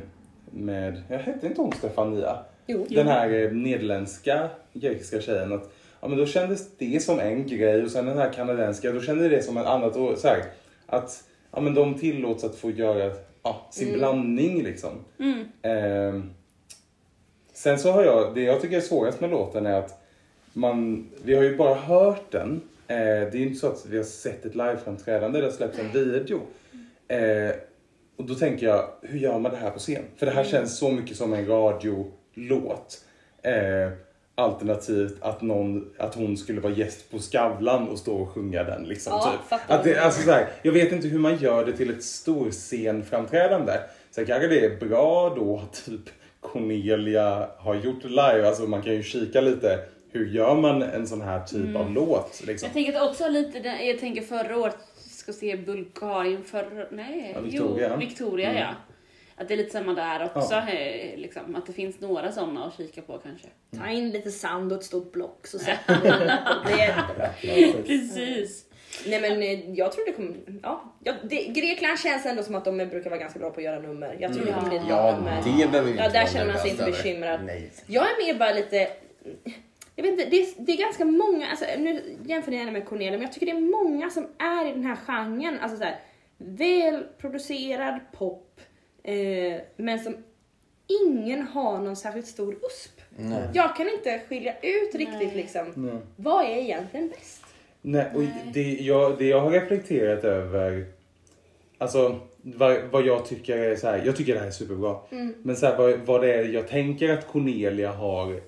med, jag hette inte hon Stefania, jo. den här eh, nederländska grekiska tjejen, att, ja, men då kändes det som en grej, och sen den här kanadenska, då kändes det som en annat år, så här, att ja, men de tillåts att få göra ja, sin mm. blandning liksom. Mm. Eh, sen så har jag, det jag tycker är svårast med låten är att man, vi har ju bara hört den, eh, det är ju inte så att vi har sett ett liveframträdande, det släpps en video. Eh, Och då tänker jag, hur gör man det här på scen? För det här mm. känns så mycket som en radiolåt. Eh, alternativt att, någon, att hon skulle vara gäst på Skavlan och stå och sjunga den. Liksom, ja, typ. Att det, alltså, så här, jag vet inte hur man gör det till ett stor scenframträdande. Sen kanske det är bra då typ Cornelia har gjort live. Alltså man kan ju kika lite. Hur gör man en sån här typ mm. av låt? Liksom? Jag tänker också lite, jag tänker förra året. Ska se Bulgarien för nej, ja, Victoria, jo, Victoria mm. ja. Att det är lite samma där också, ja. Liksom, att det finns några sådana att kika på kanske. Mm. Ta in lite sand och ett stort block så sätter man det. Det är jättebra. Precis. Nej, men jag tror det kommer, ja, det, Grekland känns ändå som att de brukar vara ganska bra på att göra nummer. Jag tror mm. det kommer bli ett bra nummer. Ja, det ja, där känner man sig inte bekymrad. Nej. Jag är mer bara lite, jag vet inte, det är, det är ganska många, alltså, nu jämför jag med Cornelia, men jag tycker det är många som är i den här genren, alltså så här, välproducerad pop, eh, men som ingen har någon särskilt stor usp. Nej. Jag kan inte skilja ut riktigt liksom, Nej. vad är egentligen bäst? Nej, och det jag, det jag har reflekterat över, alltså vad, vad jag tycker är så här, jag tycker det här är superbra, mm. men så här, vad, vad det är jag tänker att Cornelia har,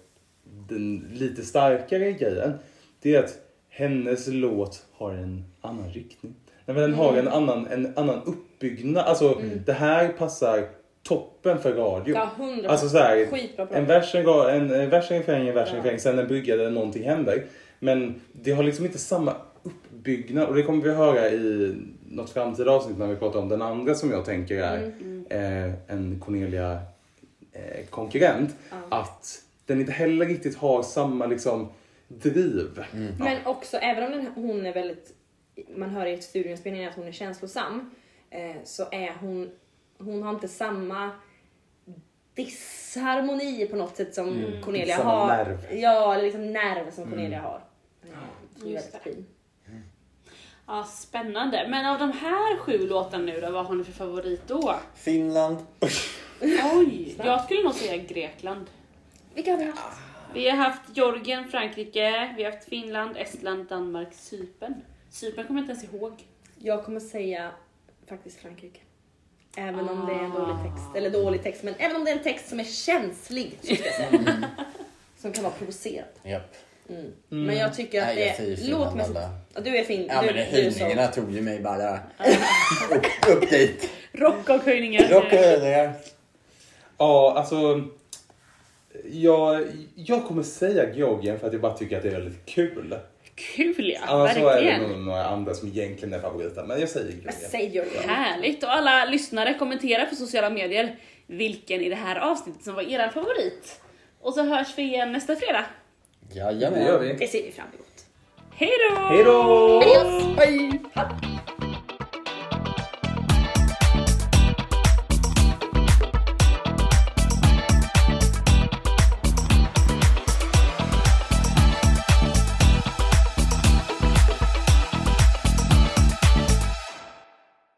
den lite starkare grejen, det är att hennes låt har en annan riktning. Nej, men den mm. har en annan, en annan uppbyggnad. Alltså mm. det här passar toppen för radio. Ja, hundra. Alltså så här, en vers, en, en, en vers, en fäng, en vers, ja. en fäng, sen en byggare, någonting händer. Men det har liksom inte samma uppbyggnad, och det kommer vi höra i något framtida avsnitt när vi pratar om den andra som jag tänker är mm, mm. Eh, en Cornelia eh, konkurrent, ja. Att den inte heller riktigt har samma liksom driv. Mm. Ja. Men också, även om den, hon är väldigt, man hör i studioinspelningen att hon är känslosam, eh, så är hon, hon har inte samma disharmoni på något sätt som mm. Cornelia samma har. Nerv. Ja, eller liksom nerv som Cornelia mm. har. Mm. Det är väldigt fin. Mm. Ja, spännande. Men av de här sju låtarna nu då, vad har ni för favorit då? Finland. Oj, jag skulle nog säga Grekland. Vilka har vi haft? Vi har haft Georgien, Frankrike, vi har haft Finland, Estland, Danmark, Cypern. Cypern kommer jag inte ens ihåg. Jag kommer säga faktiskt Frankrike. Även ah. om det är en dålig text, eller dålig text, men även om det är en text som är känslig, så ska jag säga. Mm. Som kan vara provocerad. Japp. Mm. Mm. Men jag tycker att Nej, jag det är... Låt mig... Du är fin. Ja, du, men det, höjningarna tog ju mig bara upp dit. Rock och höjningar. Rock och höjningar. Ja, alltså... Jag, jag kommer säga Georgien för att jag bara tycker att det är väldigt kul. Kul, ja. Annars verkligen. Annars är det några andra som egentligen är favoriter, men jag säger Georgien. Jag säger Georgien. Härligt. Och alla lyssnare, kommentera på sociala medier vilken i det här avsnittet som var er favorit. Och så hörs vi igen nästa fredag. Jajamän, det gör vi. Det ser vi fram emot. Hej då! Hej då! Hej!